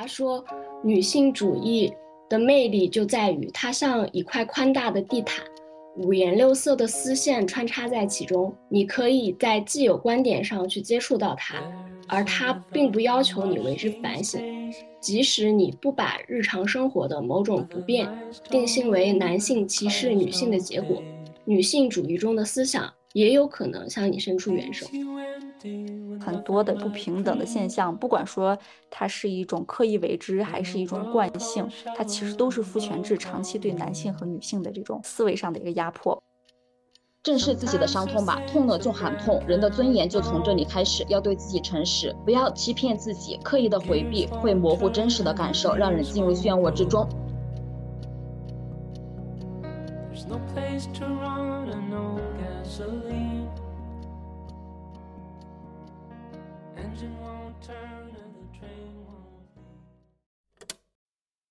他说女性主义的魅力就在于它像一块宽大的地毯，五颜六色的丝线穿插在其中，你可以在既有观点上去接触到它，而它并不要求你为之反省。即使你不把日常生活的某种不便定性为男性歧视女性的结果，女性主义中的思想也有可能向你伸出援手。很多的不平等的现象，不管说它是一种刻意为之还是一种惯性，它其实都是父权制长期对男性和女性的这种思维上的一个压迫。正视自己的伤痛吧，痛了就喊痛，人的尊严就从这里开始，要对自己诚实，不要欺骗自己，刻意的回避会模糊真实的感受，让人进入漩涡之中。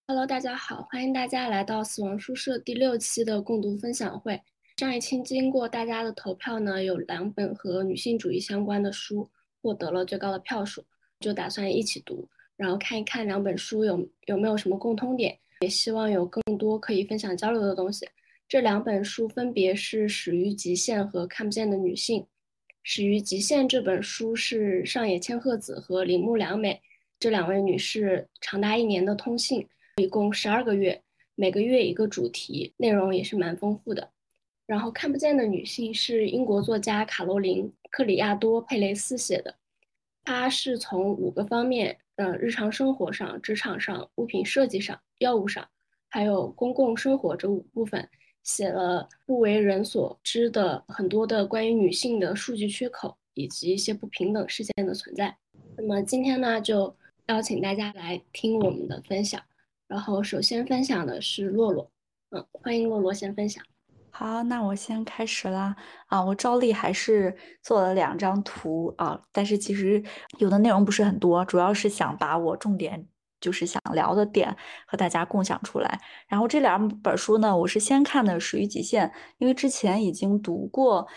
Hello， 大家好，欢迎大家来到死亡书社第6期的共读分享会。上一期经过大家的投票呢，有2本和女性主义相关的书获得了最高的票数，就打算一起读，然后看一看2本书有没有什么共通点，也希望有更多可以分享交流的东西。这2本书分别是《始于极限》和《看不见的女性》。《始于极限》这本书是上野千鹤子和铃木良美这2位女士长达1年的通信，一共12个月，每个月1个主题，内容也是蛮丰富的。然后《看不见的女性》是英国作家卡罗琳·克里亚多·佩雷斯写的，她是从5个方面，日常生活上、职场上、物品设计上、药物上还有公共生活这5部分，写了不为人所知的很多的关于女性的数据缺口以及一些不平等事件的存在。那么今天呢，就邀请大家来听我们的分享，然后首先分享的是洛洛，欢迎洛洛先分享。好，那我先开始啦。我照例还是做了2张图啊，但是其实有的内容不是很多，主要是想把我重点就是想聊的点和大家共享出来。然后这2本书呢，我是先看的《始于极限》，因为之前已经读过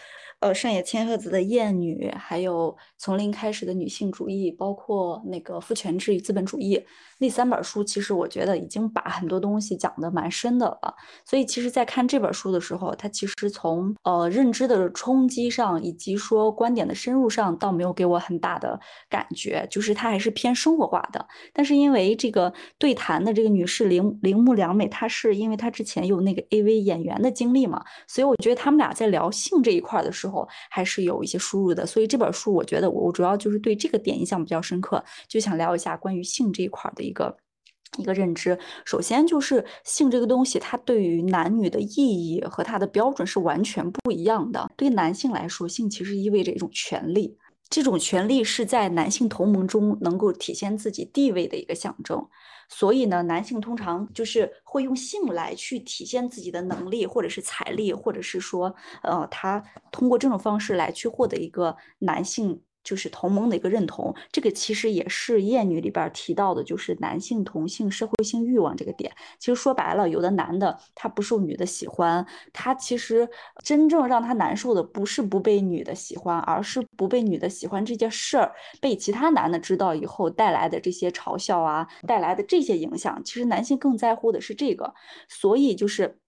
上野千鹤子的《厌女》，还有《从零开始的女性主义》，包括那个《父权制与资本主义》，那3本书其实我觉得已经把很多东西讲得蛮深的了。所以其实在看这本书的时候，它其实从认知的冲击上以及说观点的深入上倒没有给我很大的感觉，就是它还是偏生活化的。但是因为这个对谈的这个女士铃木良美，她是因为她之前有那个 AV 演员的经历嘛，所以我觉得他们俩在聊性这一块的时候还是有一些输入的。所以这本书我觉得我主要就是对这个点印象比较深刻，就想聊一下关于性这一块的一个认知。首先就是性这个东西，它对于男女的意义和它的标准是完全不一样的。对男性来说，性其实意味着一种权利，这种权利是在男性同盟中能够体现自己地位的一个象征。所以呢，男性通常就是会用性来去体现自己的能力，或者是财力，或者是说，他通过这种方式来去获得一个男性就是同盟的一个认同。这个其实也是《厌女》里边提到的，就是男性同性社会性欲望这个点。其实说白了，有的男的他不受女的喜欢，他其实真正让他难受的不是不被女的喜欢，而是不被女的喜欢这件事儿被其他男的知道以后带来的这些嘲笑啊，带来的这些影响，其实男性更在乎的是这个。所以就是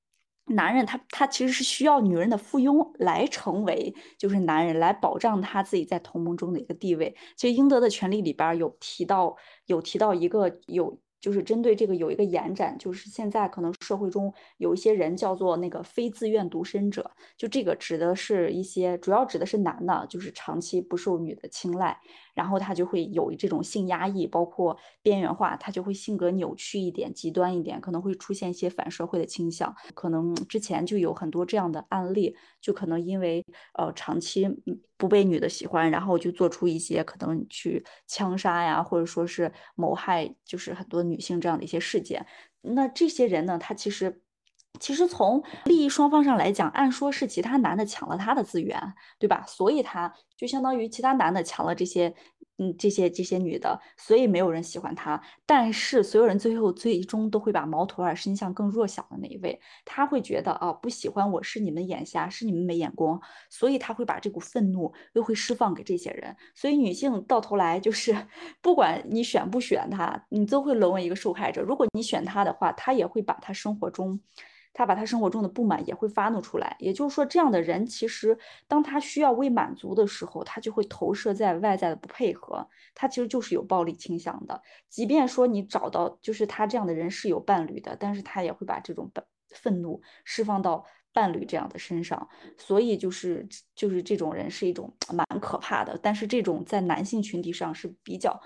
男人他其实是需要女人的附庸来成为就是男人，来保障他自己在同盟中的一个地位。其实《应得的权利》里边有提到一个就是针对这个有一个延展，就是现在可能社会中有一些人叫做那个非自愿独身者，就这个指的是一些主要指的是男的，就是长期不受女的青睐，然后他就会有这种性压抑，包括边缘化，他就会性格扭曲一点，极端一点，可能会出现一些反社会的倾向。可能之前就有很多这样的案例，就可能因为长期不被女的喜欢，然后就做出一些可能去枪杀呀，或者说是谋害，就是很多女性这样的一些事件。那这些人呢，他其实从利益双方上来讲，按说是其他男的抢了他的资源，对吧？所以他就相当于其他男的抢了这些女的，所以没有人喜欢她。但是所有人最终都会把矛头伸向更弱小的那一位，他会觉得啊，不喜欢我是你们眼瞎，是你们没眼光，所以他会把这股愤怒又会释放给这些人。所以女性到头来就是，不管你选不选她，你都会沦为一个受害者。如果你选她的话，她也会把她生活中的不满也会发怒出来。也就是说，这样的人其实当他需要未满足的时候，他就会投射在外在的不配合，他其实就是有暴力倾向的。即便说你找到就是他这样的人是有伴侣的，但是他也会把这种愤怒释放到伴侣这样的身上。所以就是这种人是一种蛮可怕的，但是这种在男性群体上是比较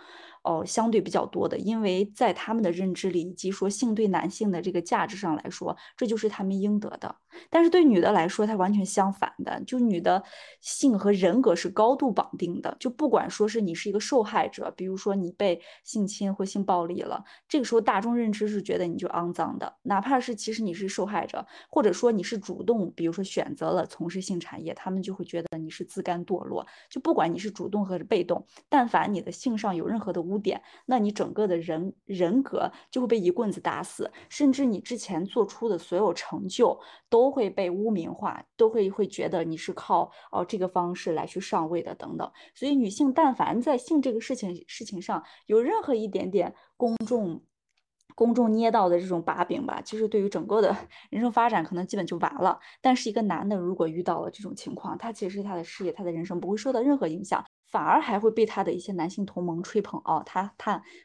相对比较多的，因为在他们的认知里以及说性对男性的这个价值上来说，这就是他们应得的。但是对女的来说，它完全相反的，就女的性和人格是高度绑定的。就不管说是你是一个受害者，比如说你被性侵或性暴力了，这个时候大众认知是觉得你就肮脏的，哪怕是其实你是受害者，或者说你是主动，比如说选择了从事性产业，他们就会觉得你是自甘堕落。就不管你是主动和被动，但凡你的性上有任何的污点，那你整个的人格就会被一棍子打死，甚至你之前做出的所有成就都会被污名化，都会觉得你是靠这个方式来去上位的等等。所以女性但凡在性这个事情上有任何一点点公众捏到的这种把柄吧，其实对于整个的人生发展可能基本就完了。但是一个男的如果遇到了这种情况，他其实他的事业他的人生不会受到任何影响，反而还会被他的一些男性同盟吹捧啊，他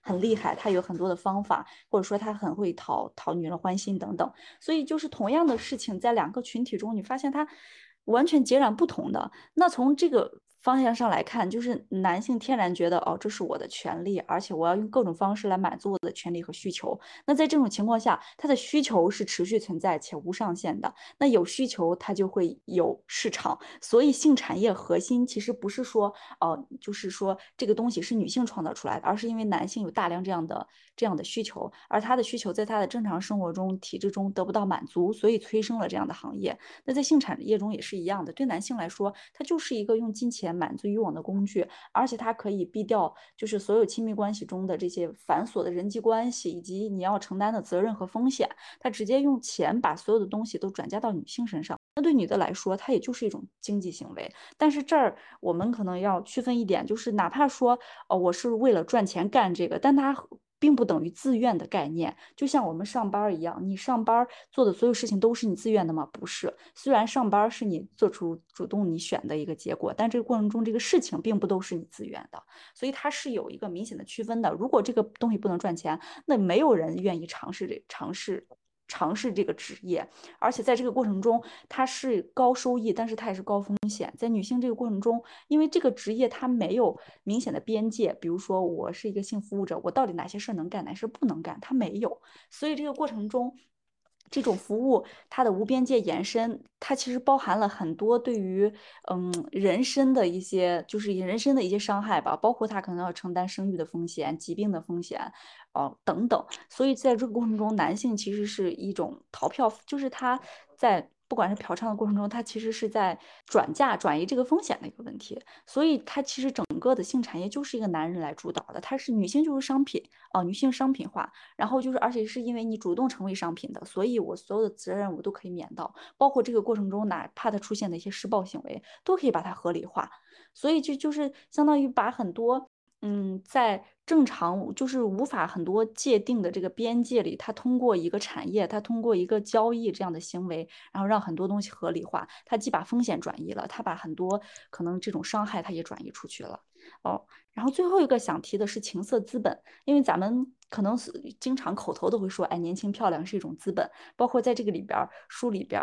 很厉害，他有很多的方法，或者说他很会讨女人欢心等等。所以就是同样的事情在两个群体中，你发现他完全截然不同的。那从这个方向上来看，就是男性天然觉得这是我的权利，而且我要用各种方式来满足我的权利和需求。那在这种情况下，他的需求是持续存在且无上限的，那有需求他就会有市场。所以性产业核心其实不是说就是说这个东西是女性创造出来的，而是因为男性有大量这样的需求，而他的需求在他的正常生活中体制中得不到满足，所以催生了这样的行业。那在性产业中也是一样的，对男性来说，他就是一个用金钱满足欲望的工具，而且它可以避掉就是所有亲密关系中的这些繁琐的人际关系以及你要承担的责任和风险，它直接用钱把所有的东西都转嫁到女性身上。那对女的来说，它也就是一种经济行为。但是这儿我们可能要区分一点，就是哪怕说我是为了赚钱干这个，但它并不等于自愿的概念。就像我们上班一样，你上班做的所有事情都是你自愿的吗？不是。虽然上班是你做出主动你选的一个结果，但这个过程中这个事情并不都是你自愿的，所以它是有一个明显的区分的。如果这个东西不能赚钱，那没有人愿意尝试这个职业，而且在这个过程中它是高收益，但是它也是高风险。在女性这个过程中，因为这个职业它没有明显的边界，比如说我是一个性服务者，我到底哪些事能干哪些事不能干，它没有。所以这个过程中这种服务它的无边界延伸，它其实包含了很多对于人身的一些伤害吧，包括它可能要承担生育的风险、疾病的风险等等。所以在这个过程中，男性其实是一种逃票，就是他在不管是嫖娼的过程中，它其实是在转移这个风险的一个问题。所以它其实整个的性产业就是一个男人来主导的，它是女性就是商品女性商品化，然后就是而且是因为你主动成为商品的，所以我所有的责任我都可以免到，包括这个过程中哪怕它出现的一些施暴行为都可以把它合理化。所以就是相当于把很多在正常就是无法很多界定的这个边界里，它通过一个产业，它通过一个交易这样的行为，然后让很多东西合理化。它既把风险转移了，它把很多可能这种伤害它也转移出去了然后最后一个想提的是情色资本，因为咱们可能经常口头都会说，哎，年轻漂亮是一种资本，包括在这个里边书里边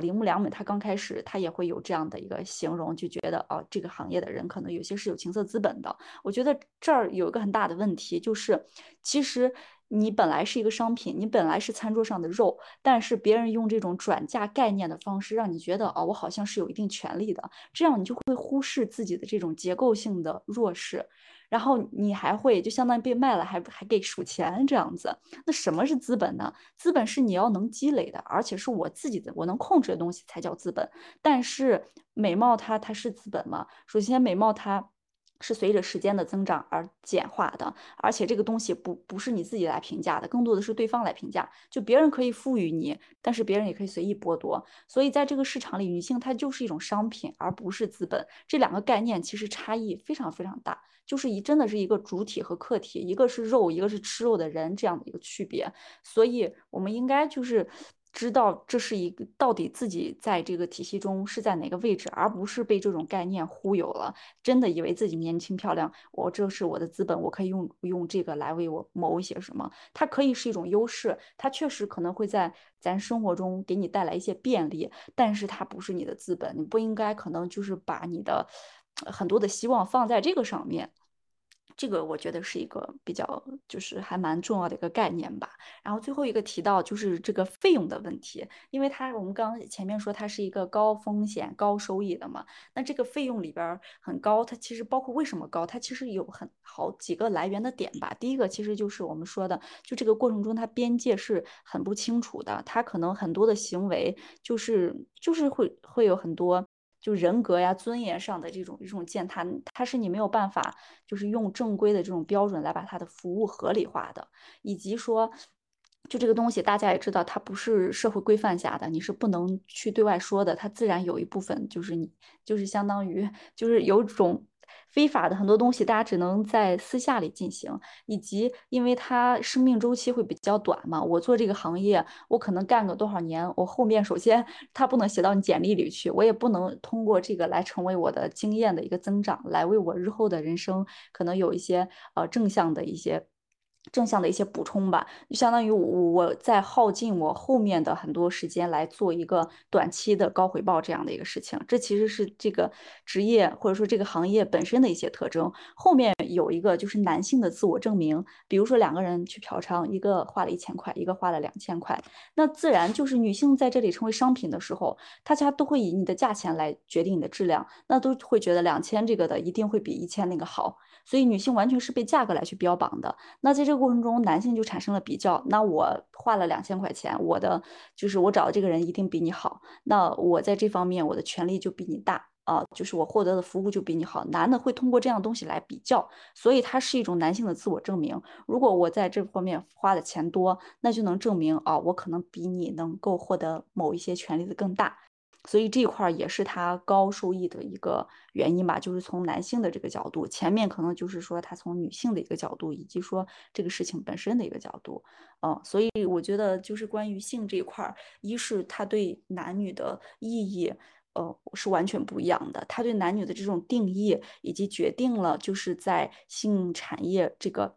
铃木良美他刚开始他也会有这样的一个形容，就觉得这个行业的人可能有些是有情色资本的。我觉得这儿有一个很大的问题，就是其实你本来是一个商品，你本来是餐桌上的肉，但是别人用这种转嫁概念的方式让你觉得我好像是有一定权利的，这样你就会忽视自己的这种结构性的弱势，然后你还会就相当于被卖了还给数钱这样子。那什么是资本呢？资本是你要能积累的，而且是我自己的我能控制的东西才叫资本。但是美貌它是资本吗？首先美貌它是随着时间的增长而简化的，而且这个东西不是你自己来评价的，更多的是对方来评价，就别人可以赋予你，但是别人也可以随意剥夺。所以在这个市场里，女性她就是一种商品，而不是资本。这两个概念其实差异非常非常大，就是真的是一个主体和客体，一个是肉，一个是吃肉的人，这样的一个区别。所以我们应该就是知道这是一个到底自己在这个体系中是在哪个位置，而不是被这种概念忽悠了，真的以为自己年轻漂亮，这是我的资本，我可以用这个来为我谋一些什么。它可以是一种优势，它确实可能会在咱生活中给你带来一些便利，但是它不是你的资本，你不应该可能就是把你的很多的希望放在这个上面。这个我觉得是一个比较就是还蛮重要的一个概念吧。然后最后一个提到就是这个费用的问题，因为我们刚前面说它是一个高风险高收益的嘛，那这个费用里边很高，它其实包括为什么高，它其实有很好几个来源的点吧。第一个其实就是我们说的，就这个过程中它边界是很不清楚的，它可能很多的行为就是会有很多就人格呀尊严上的这种践踏，它是你没有办法就是用正规的这种标准来把它的服务合理化的。以及说就这个东西大家也知道它不是社会规范下的，你是不能去对外说的，它自然有一部分就是你就是相当于就是有种非法的很多东西，大家只能在私下里进行。以及因为它生命周期会比较短嘛，我做这个行业我可能干个多少年，我后面首先它不能写到你简历里去，我也不能通过这个来成为我的经验的一个增长，来为我日后的人生可能有一些正向的一些补充吧。就相当于我在耗尽我后面的很多时间来做一个短期的高回报这样的一个事情，这其实是这个职业或者说这个行业本身的一些特征。后面有一个就是男性的自我证明，比如说两个人去嫖娼，一个花了1000块，一个花了2000块，那自然就是女性在这里成为商品的时候，大家都会以你的价钱来决定你的质量，那都会觉得2000这个的一定会比1000那个好，所以女性完全是被价格来去标榜的。那在这个过程中男性就产生了比较，那我花了2000块钱，我的就是我找的这个人一定比你好，那我在这方面我的权利就比你大啊，就是我获得的服务就比你好。男的会通过这样的东西来比较，所以它是一种男性的自我证明。如果我在这方面花的钱多，那就能证明啊，我可能比你能够获得某一些权利的更大，所以这块也是他高收益的一个原因吧。就是从男性的这个角度，前面可能就是说他从女性的一个角度，以及说这个事情本身的一个角度所以我觉得就是关于性这一块，一是他对男女的意义是完全不一样的，他对男女的这种定义以及决定了就是在性产业这个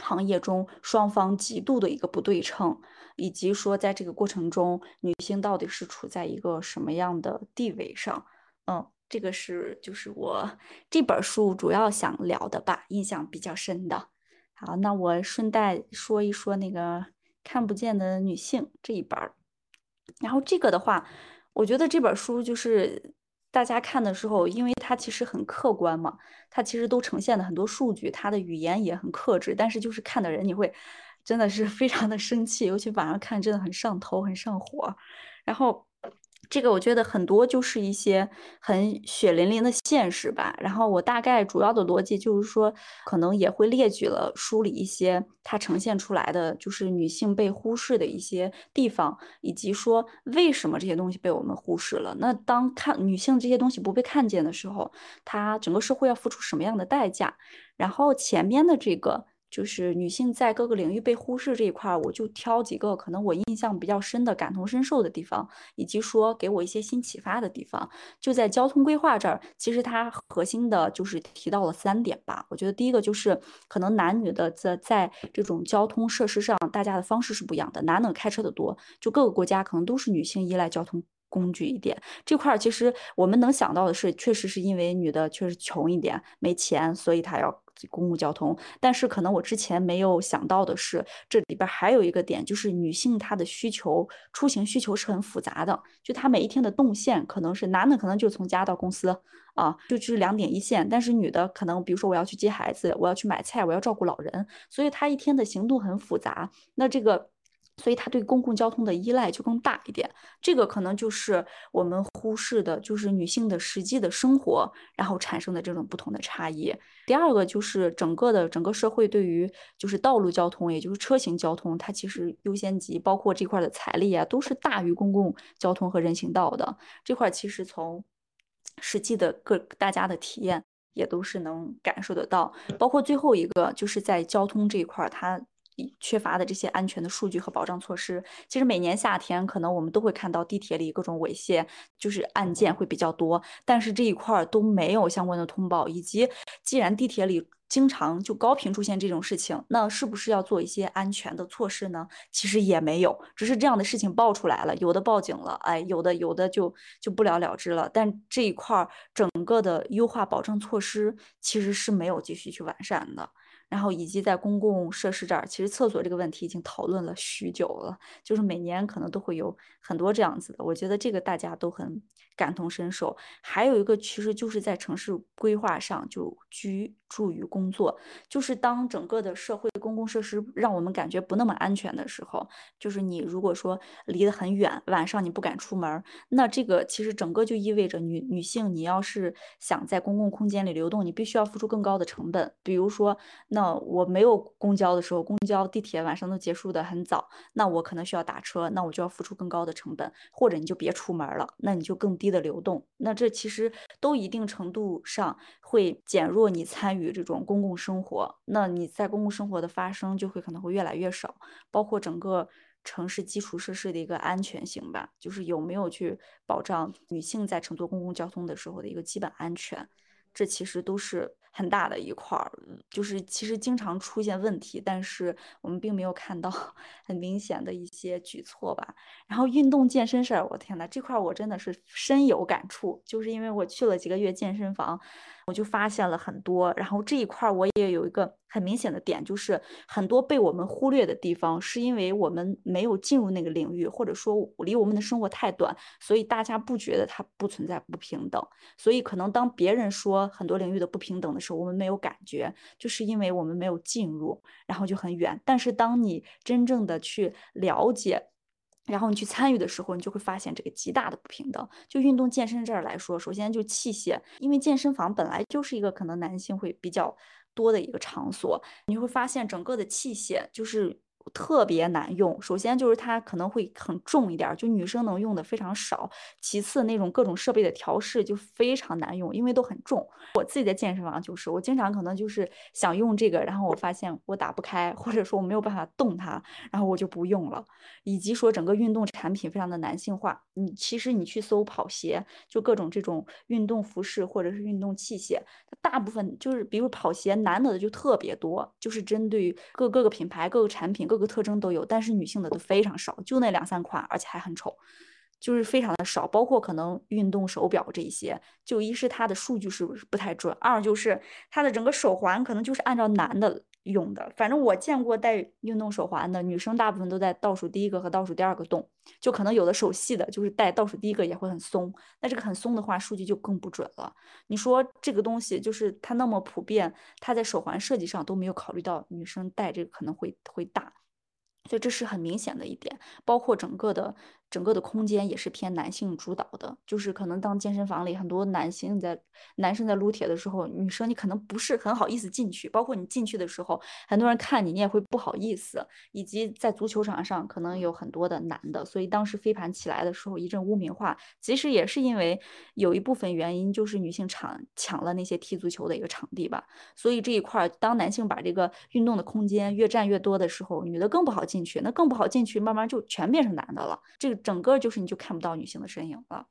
行业中双方极度的一个不对称，以及说在这个过程中女性到底是处在一个什么样的地位上。这个是就是我这本书主要想聊的吧，印象比较深的。好，那我顺带说一说那个看不见的女性这一本。然后这个的话，我觉得这本书就是大家看的时候，因为它其实很客观嘛，它其实都呈现了很多数据，它的语言也很克制，但是就是看的人你会真的是非常的生气，尤其晚上看真的很上头很上火。然后这个我觉得很多就是一些很血淋淋的现实吧。然后我大概主要的逻辑就是说，可能也会列举了梳理一些它呈现出来的就是女性被忽视的一些地方，以及说为什么这些东西被我们忽视了。那当看女性这些东西不被看见的时候，它整个社会要付出什么样的代价。然后前面的这个就是女性在各个领域被忽视这一块，我就挑几个可能我印象比较深的感同身受的地方，以及说给我一些新启发的地方。就在交通规划这儿，其实它核心的就是提到了3点吧。我觉得第一个就是可能男女的在这种交通设施上大家的方式是不一样的，男的开车的多，就各个国家可能都是女性依赖交通工具一点。这块其实我们能想到的是，确实是因为女的确实穷一点没钱，所以她要公共交通。但是可能我之前没有想到的是，这里边还有一个点，就是女性她的需求，出行需求是很复杂的，就她每一天的动线可能是，男的可能就是从家到公司啊，就是两点一线，但是女的可能比如说我要去接孩子，我要去买菜，我要照顾老人，所以她一天的行动很复杂，那这个所以他对公共交通的依赖就更大一点，这个可能就是我们忽视的，就是女性的实际的生活，然后产生的这种不同的差异。第二个就是整个社会对于就是道路交通，也就是车行交通，它其实优先级包括这块的财力啊，都是大于公共交通和人行道的。这块其实从实际的大家的体验也都是能感受得到，包括最后一个就是在交通这一块，它缺乏的这些安全的数据和保障措施。其实每年夏天可能我们都会看到地铁里各种猥亵就是案件会比较多，但是这一块都没有相关的通报，以及既然地铁里经常就高频出现这种事情，那是不是要做一些安全的措施呢？其实也没有，只是这样的事情爆出来了，有的报警了，哎，有的就不了了之了。但这一块整个的优化保障措施其实是没有继续去完善的。然后以及在公共设施这儿，其实厕所这个问题已经讨论了许久了，就是每年可能都会有很多这样子的，我觉得这个大家都很感同身受。还有一个其实就是在城市规划上，就居住与工作，就是当整个的社会公共设施让我们感觉不那么安全的时候，就是你如果说离得很远，晚上你不敢出门，那这个其实整个就意味着女性你要是想在公共空间里流动，你必须要付出更高的成本。比如说那我没有公交的时候，公交地铁晚上都结束的很早，那我可能需要打车，那我就要付出更高的成本，或者你就别出门了，那你就更低的流动，那这其实都一定程度上会减弱你参与这种公共生活，那你在公共生活的发生就会可能会越来越少，包括整个城市基础设施的一个安全性吧，就是有没有去保障女性在乘坐公共交通的时候的一个基本安全，这其实都是很大的一块，就是其实经常出现问题，但是我们并没有看到很明显的一些举措吧。然后运动健身事儿，我天哪，这块我真的是深有感触，就是因为我去了几个月健身房，我就发现了很多。然后这一块我也有一个很明显的点，就是很多被我们忽略的地方，是因为我们没有进入那个领域，或者说离我们的生活太短，所以大家不觉得它不存在不平等，所以可能当别人说很多领域的不平等的时候，我们没有感觉，就是因为我们没有进入，然后就很远。但是当你真正的去了解，然后你去参与的时候，你就会发现这个极大的不平等。就运动健身这儿来说，首先就器械，因为健身房本来就是一个可能男性会比较多的一个场所，你会发现整个的器械就是特别难用。首先就是它可能会很重一点，就女生能用的非常少。其次那种各种设备的调试就非常难用，因为都很重。我自己在健身房就是，我经常可能就是想用这个，然后我发现我打不开，或者说我没有办法动它，然后我就不用了。以及说整个运动产品非常的男性化，其实你去搜跑鞋，就各种这种运动服饰或者是运动器械，大部分就是比如跑鞋男的就特别多，就是针对于各个品牌各个产品各个特征都有，但是女性的都非常少，就那两三款，而且还很丑，就是非常的少。包括可能运动手表这一些，就一是它的数据是不太准，二就是它的整个手环可能就是按照男的用的。反正我见过戴运动手环的女生，大部分都在倒数第一个和倒数第二个动，就可能有的手细的就是戴倒数第一个也会很松，那这个很松的话数据就更不准了。你说这个东西就是它那么普遍，它在手环设计上都没有考虑到女生戴这个可能会大，所以这是很明显的一点。包括整个的空间也是偏男性主导的，就是可能当健身房里很多男生在撸铁的时候，女生你可能不是很好意思进去，包括你进去的时候很多人看你，你也会不好意思。以及在足球场上可能有很多的男的，所以当时飞盘起来的时候一阵污名化，其实也是因为有一部分原因就是女性抢了那些踢足球的一个场地吧。所以这一块当男性把这个运动的空间越占越多的时候，女的更不好进去，那更不好进去，慢慢就全变成男的了，这个整个就是你就看不到女性的身影了。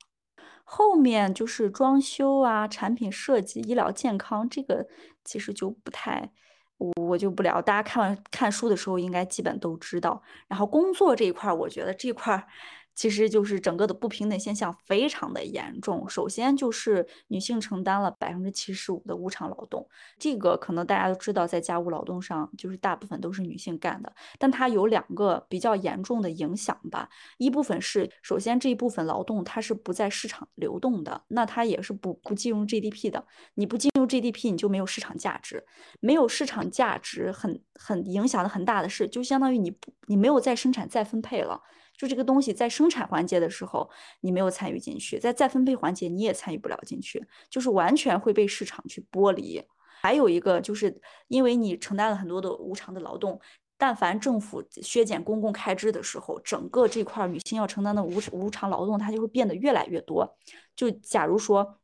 后面就是装修啊、产品设计、医疗健康，这个其实就不太，我就不聊，大家看书的时候应该基本都知道。然后工作这一块，我觉得这块其实就是整个的不平等现象非常的严重。首先就是女性承担了75%的无偿劳动，这个可能大家都知道，在家务劳动上就是大部分都是女性干的，但它有2个比较严重的影响吧。一部分是，首先这一部分劳动它是不在市场流动的，那它也是不进入 GDP 的。你不进入 GDP， 你就没有市场价值，没有市场价值很影响的很大的是，就相当于你没有再生产再分配了。就这个东西在生产环节的时候你没有参与进去，在再分配环节你也参与不了进去，就是完全会被市场去剥离。还有一个就是因为你承担了很多的无偿的劳动，但凡政府削减公共开支的时候，整个这块女性要承担的无偿劳动它就会变得越来越多。就假如说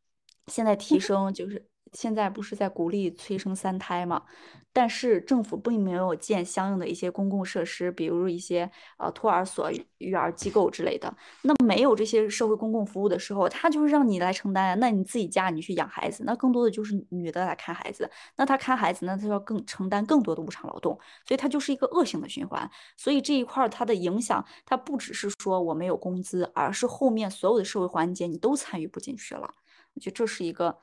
现在提升，就是现在不是在鼓励催生3胎嘛，但是政府并没有建相应的一些公共设施，比如一些托儿所、育儿机构之类的。那没有这些社会公共服务的时候，他就是让你来承担，那你自己家你去养孩子，那更多的就是女的来看孩子，那她看孩子呢，她就要承担更多的无偿劳动，所以它就是一个恶性的循环。所以这一块它的影响，它不只是说我没有工资，而是后面所有的社会环节你都参与不进去了。我觉得这是一个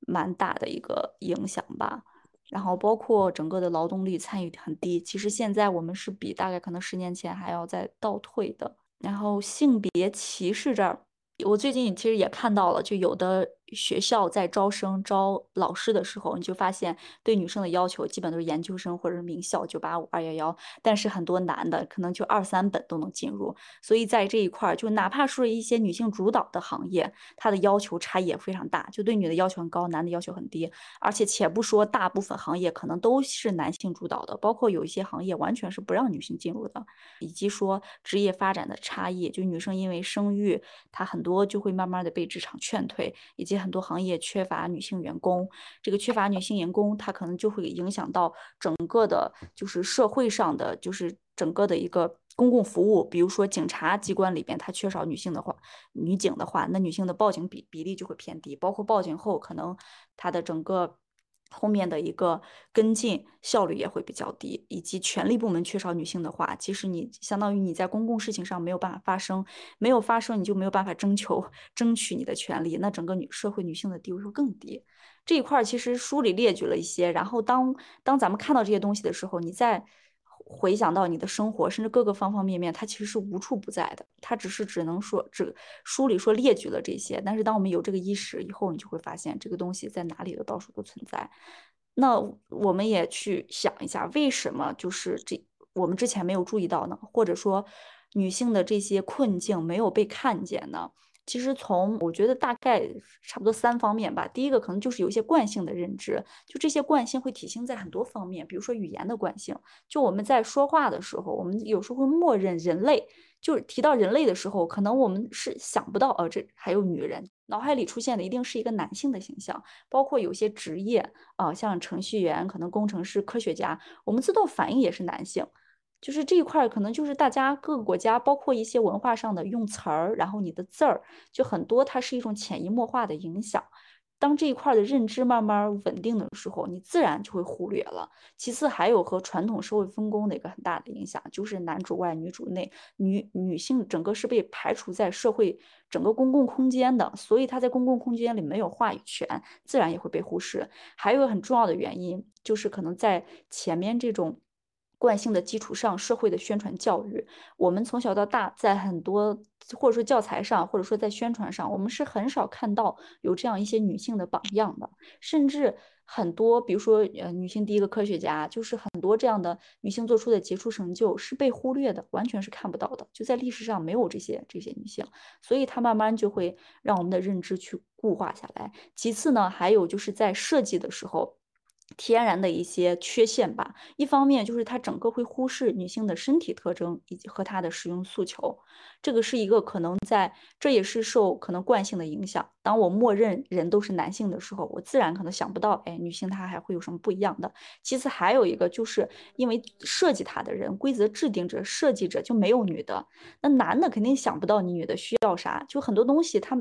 蛮大的一个影响吧。然后包括整个的劳动力参与很低，其实现在我们是比大概可能10年前还要再倒退的。然后性别歧视这儿，我最近其实也看到了，就有的学校在招生招老师的时候，你就发现对女生的要求基本都是研究生或者是名校985、211，但是很多男的可能就2、3本都能进入。所以在这一块，就哪怕是一些女性主导的行业，它的要求差异也非常大，就对女的要求很高，男的要求很低。而且且不说大部分行业可能都是男性主导的，包括有一些行业完全是不让女性进入的，以及说职业发展的差异，就女生因为生育，她很多就会慢慢的被职场劝退，以及很多行业缺乏女性员工。这个缺乏女性员工，它可能就会影响到整个的就是社会上的，就是整个的一个公共服务。比如说警察机关里边它缺少女警的话，那女性的报警比例就会偏低，包括报警后可能它的整个后面的一个跟进效率也会比较低。以及权力部门缺少女性的话，其实你相当于你在公共事情上没有办法发声，没有发声你就没有办法争取你的权利，那整个社会女性的地位会更低。这一块其实书里列举了一些，然后当咱们看到这些东西的时候，你再回想到你的生活，甚至各个方方面面，它其实是无处不在的。它只能说，书里说列举了这些，但是当我们有这个意识以后，你就会发现这个东西在哪里都到处都存在。那我们也去想一下，为什么就是我们之前没有注意到呢？或者说，女性的这些困境没有被看见呢？其实从我觉得大概差不多3方面吧。第一个可能就是有一些惯性的认知，就这些惯性会体现在很多方面，比如说语言的惯性。就我们在说话的时候，我们有时候会默认人类，就是提到人类的时候，可能我们是想不到这还有女人，脑海里出现的一定是一个男性的形象。包括有些职业像程序员、可能工程师、科学家，我们自动反应也是男性。就是这一块可能就是大家各个国家，包括一些文化上的用词儿，然后你的字儿，就很多它是一种潜移默化的影响。当这一块的认知慢慢稳定的时候，你自然就会忽略了。其次还有和传统社会分工的一个很大的影响，就是男主外女主内，女性整个是被排除在社会整个公共空间的，所以她在公共空间里没有话语权，自然也会被忽视。还有一个很重要的原因，就是可能在前面这种惯性的基础上，社会的宣传教育，我们从小到大，在很多或者说教材上，或者说在宣传上，我们是很少看到有这样一些女性的榜样的。甚至很多，比如说女性第一个科学家，就是很多这样的女性做出的杰出成就是被忽略的，完全是看不到的，就在历史上没有这些女性，所以她慢慢就会让我们的认知去固化下来。其次呢，还有就是在设计的时候天然的一些缺陷吧。一方面就是它整个会忽视女性的身体特征以及和她的使用诉求，这个是一个可能在，这也是受可能惯性的影响。当我默认人都是男性的时候，我自然可能想不到，女性她还会有什么不一样的。其次还有一个就是因为设计她的人、规则制定者、设计者就没有女的，那男的肯定想不到你女的需要啥，就很多东西他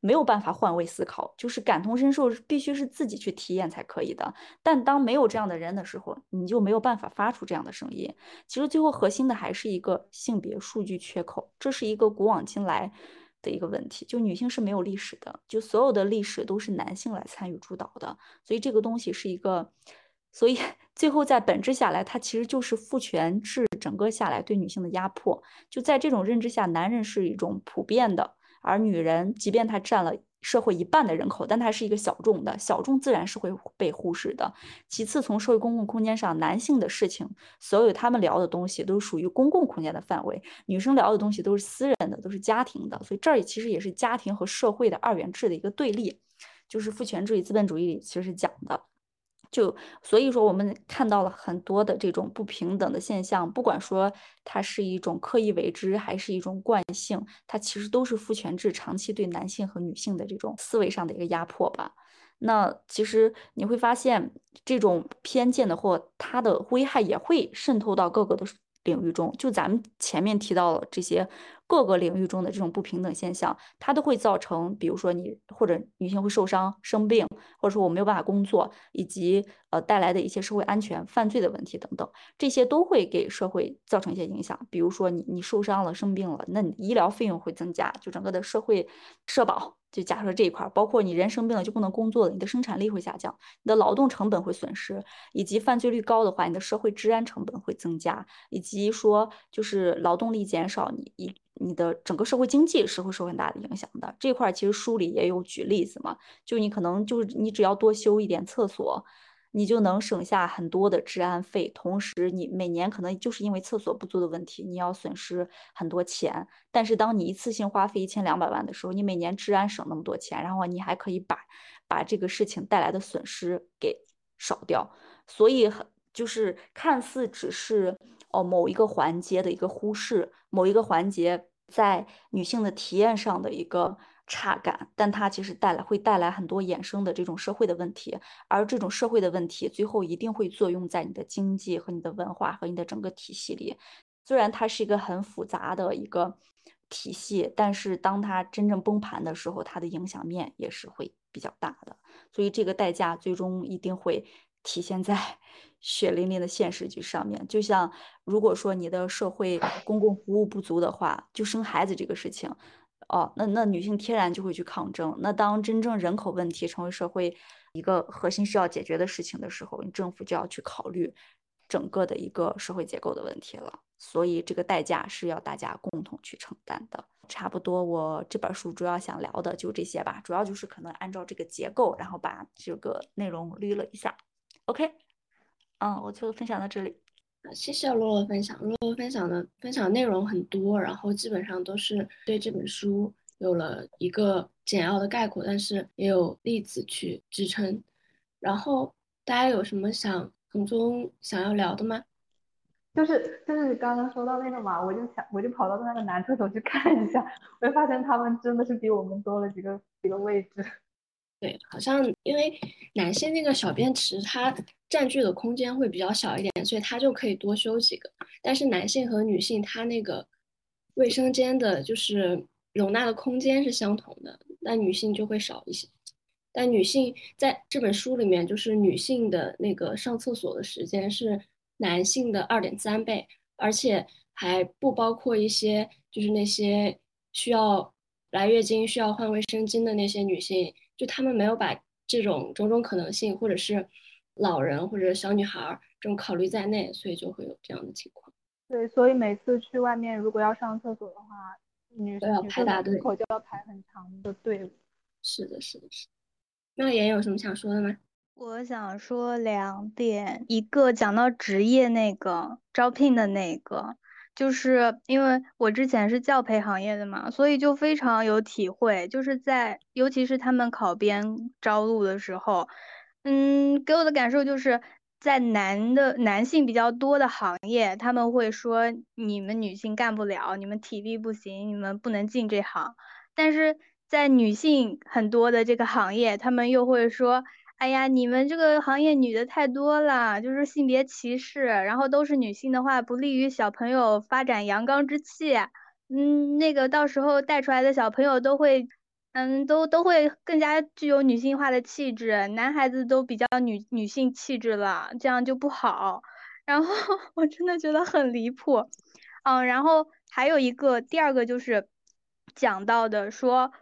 没有办法换位思考，就是感同身受必须是自己去体验才可以的。但当没有这样的人的时候，你就没有办法发出这样的声音。其实最后核心的还是一个性别数据缺口，这是一个古往今来的一个问题，就女性是没有历史的，就所有的历史都是男性来参与主导的，所以这个东西是一个，所以最后在本质下来，它其实就是父权制整个下来对女性的压迫。就在这种认知下，男人是一种普遍的，而女人即便她占了社会一半的人口，但她是一个小众的，小众自然是会被忽视的。其次，从社会公共空间上，男性的事情，所有他们聊的东西都属于公共空间的范围，女生聊的东西都是私人的，都是家庭的，所以这儿其实也是家庭和社会的二元制的一个对立，就是父权制与资本主义里其实讲的。就所以说我们看到了很多的这种不平等的现象，不管说它是一种刻意为之还是一种惯性，它其实都是父权制长期对男性和女性的这种思维上的一个压迫吧。那其实你会发现这种偏见的或它的危害也会渗透到各个的领域中，就咱们前面提到了这些各个领域中的这种不平等现象，它都会造成比如说你或者女性会受伤生病，或者说我没有办法工作，以及带来的一些社会安全犯罪的问题等等，这些都会给社会造成一些影响。比如说你受伤了生病了，那你医疗费用会增加，就整个的社会社保就假设这一块，包括你人生病了就不能工作了，你的生产力会下降，你的劳动成本会损失，以及犯罪率高的话，你的社会治安成本会增加，以及说就是劳动力减少，你的整个社会经济是会受很大的影响的。这块其实书里也有举例子嘛，就你可能就是你只要多修一点厕所，你就能省下很多的治安费，同时你每年可能就是因为厕所不足的问题，你要损失很多钱。但是当你一次性花费1200万的时候，你每年治安省那么多钱，然后你还可以把这个事情带来的损失给少掉。所以就是看似只是某一个环节的一个忽视，某一个环节在女性的体验上的一个差感，但它其实会带来很多衍生的这种社会的问题，而这种社会的问题最后一定会作用在你的经济和你的文化和你的整个体系里。虽然它是一个很复杂的一个体系，但是当它真正崩盘的时候，它的影响面也是会比较大的，所以这个代价最终一定会体现在血淋淋的现实局上面。就像如果说你的社会公共服务不足的话，就生孩子这个事情那女性天然就会去抗争。那当真正人口问题成为社会一个核心需要解决的事情的时候，政府就要去考虑整个的一个社会结构的问题了，所以这个代价是要大家共同去承担的。差不多我这本书主要想聊的就这些吧，主要就是可能按照这个结构然后把这个内容捋了一下。 OK， 我就分享到这里。谢谢洛洛分享，洛洛分享内容很多，然后基本上都是对这本书有了一个简要的概括，但是也有例子去支撑。然后大家有什么想要聊的吗？就是刚刚说到那个嘛，我就跑到那个男厕所去看一下，我就发现他们真的是比我们多了几个位置。对，好像因为男性那个小便池它占据的空间会比较小一点，所以它就可以多修几个。但是男性和女性它那个卫生间的就是容纳的空间是相同的，那女性就会少一些。但女性在这本书里面，就是女性的那个上厕所的时间是男性的 2.3 倍，而且还不包括一些就是那些需要来月经需要换卫生巾的那些女性，就他们没有把这种种种可能性，或者是老人或者小女孩这种考虑在内，所以就会有这样的情况。对，所以每次去外面如果要上厕所的话，女生排大队，就要排很长的队伍。是的。那妍有什么想说的吗？我想说2点，一个讲到职业那个招聘的那个，就是因为我之前是教培行业的嘛，所以就非常有体会，就是在尤其是他们考编招录的时候，给我的感受就是在男性比较多的行业，他们会说你们女性干不了，你们体力不行，你们不能进这行。但是在女性很多的这个行业，他们又会说哎呀，你们这个行业女的太多了，就是性别歧视，然后都是女性的话不利于小朋友发展阳刚之气，那个到时候带出来的小朋友都会都会更加具有女性化的气质，男孩子都比较女性气质了，这样就不好。然后 我真的觉得很离谱，然后还有第二个就是讲到的说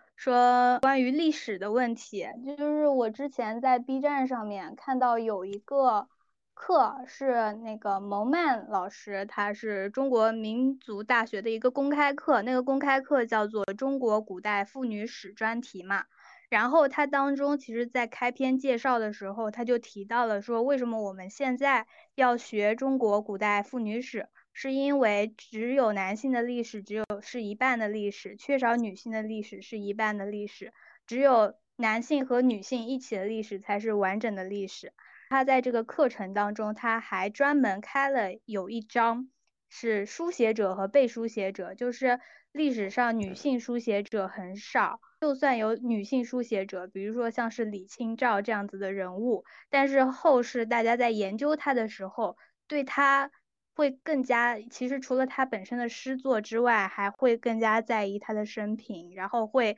关于历史的问题，就是我之前在 B 站上面看到有一个课是那个蒙曼老师，他是中国民族大学的一个公开课，那个公开课叫做《中国古代妇女史》专题嘛。然后他当中其实在开篇介绍的时候，他就提到了说，为什么我们现在要学中国古代妇女史，是因为只有男性的历史只有是一半的历史，缺少女性的历史是一半的历史，只有男性和女性一起的历史才是完整的历史。他在这个课程当中，他还专门开了有一章是书写者和被书写者，就是历史上女性书写者很少，就算有女性书写者，比如说像是李清照这样子的人物，但是后世大家在研究她的时候，对她会更加，其实除了她本身的诗作之外，还会更加在意她的生平，然后会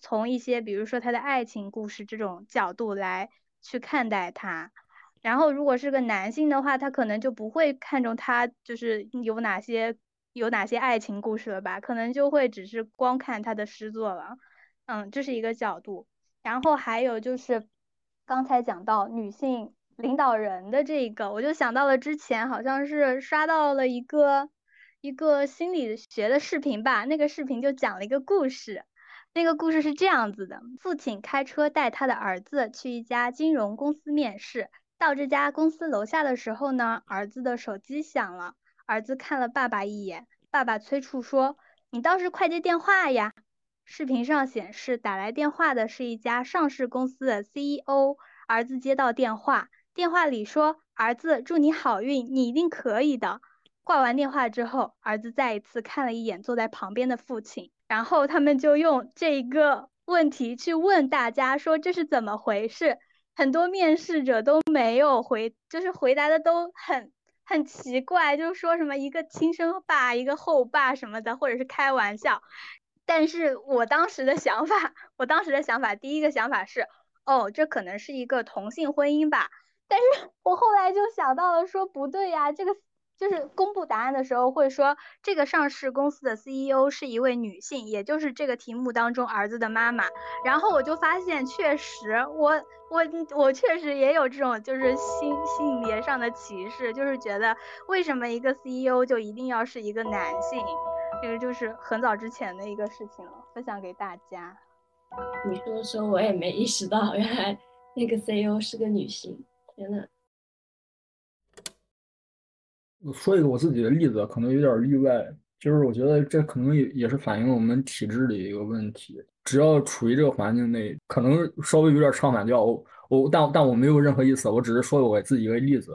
从一些比如说她的爱情故事这种角度来去看待他。然后如果是个男性的话，他可能就不会看重他就是有哪些爱情故事了吧，可能就会只是光看他的诗作了。这是一个角度。然后还有就是刚才讲到女性领导人的这个，我就想到了之前好像是刷到了一个心理学的视频吧，那个视频就讲了一个故事。那个故事是这样子的，父亲开车带他的儿子去一家金融公司面试，到这家公司楼下的时候呢，儿子的手机响了，儿子看了爸爸一眼，爸爸催促说，你倒是快接电话呀。视频上显示打来电话的是一家上市公司的 CEO， 儿子接到电话，电话里说，儿子祝你好运，你一定可以的。挂完电话之后，儿子再一次看了一眼坐在旁边的父亲，然后他们就用这个问题去问大家说这是怎么回事，很多面试者都没有回，就是回答的都很奇怪，就说什么一个亲生爸一个后爸什么的，或者是开玩笑。但是我当时的想法第一个想法是，哦，这可能是一个同性婚姻吧。但是我后来就想到了说不对呀，这个就是公布答案的时候会说，这个上市公司的 CEO 是一位女性，也就是这个题目当中儿子的妈妈。然后我就发现，确实我确实也有这种就是性别上的歧视，就是觉得为什么一个 CEO 就一定要是一个男性，这个就是很早之前的一个事情了，分享给大家。你说我也没意识到，原来那个 CEO 是个女性，天哪！说一个我自己的例子，可能有点例外，就是我觉得这可能也是反映我们体制的一个问题。只要处于这个环境内，可能稍微有点唱反调，但我没有任何意思，我只是说我自己一个例子。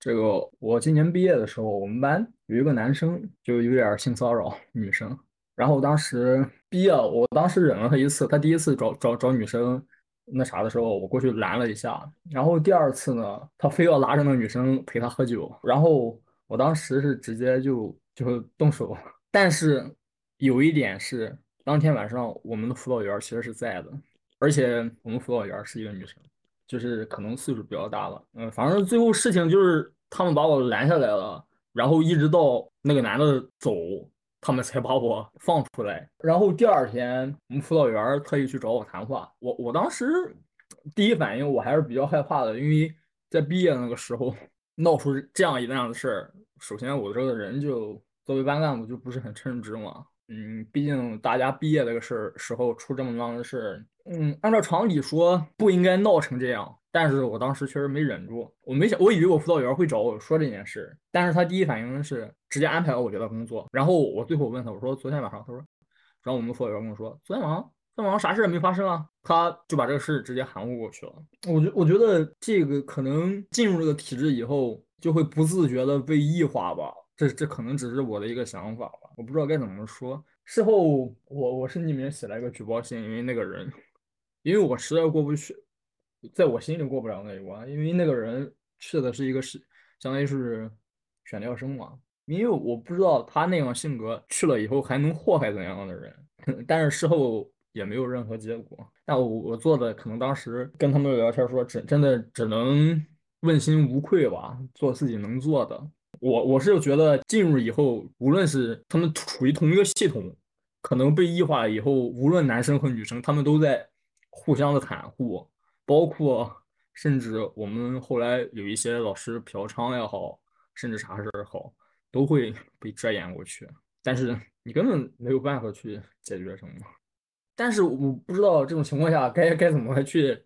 这个我今年毕业的时候，我们班有一个男生就有点性骚扰女生，然后当时毕业，我当时忍了他一次，他第一次找女生那啥的时候，我过去拦了一下，然后第二次呢，他非要拉着那女生陪他喝酒，然后我当时是直接就动手。但是有一点是，当天晚上我们的辅导员其实是在的，而且我们辅导员是一个女生，就是可能岁数比较大了，反正最后事情就是他们把我拦下来了，然后一直到那个男的走，他们才把我放出来。然后第二天我们辅导员特意去找我谈话，我当时第一反应我还是比较害怕的，因为在毕业那个时候闹出这样一样的事儿，首先我这个人就作为班干部就不是很称职嘛，毕竟大家毕业这个时候出这么样的事儿，按照常理说不应该闹成这样，但是我当时确实没忍住，我以为我辅导员会找我说这件事，但是他第一反应是直接安排我给他工作。然后我最后问他，我说昨天晚上，他说，然后我们辅导员跟我说昨天晚上啥事也没发生啊，他就把这个事直接含糊过去了。我觉得这个可能进入这个体制以后，就会不自觉的被异化吧，这可能只是我的一个想法吧，我不知道该怎么说。事后我是匿名写了一个举报信，因为我实在过不去，在我心里过不了那一关，因为那个人去的是一个相当于是选调生嘛，因为我不知道他那样性格去了以后还能祸害怎样的人但是事后也没有任何结果。但我做的可能当时跟他们聊天说，真的只能问心无愧吧，做自己能做的。我是觉得进入以后，无论是他们处于同一个系统，可能被异化以后，无论男生和女生，他们都在互相的袒护，包括甚至我们后来有一些老师嫖娼也好，甚至啥事也好，都会被遮掩过去，但是你根本没有办法去解决什么。但是我不知道这种情况下该怎么去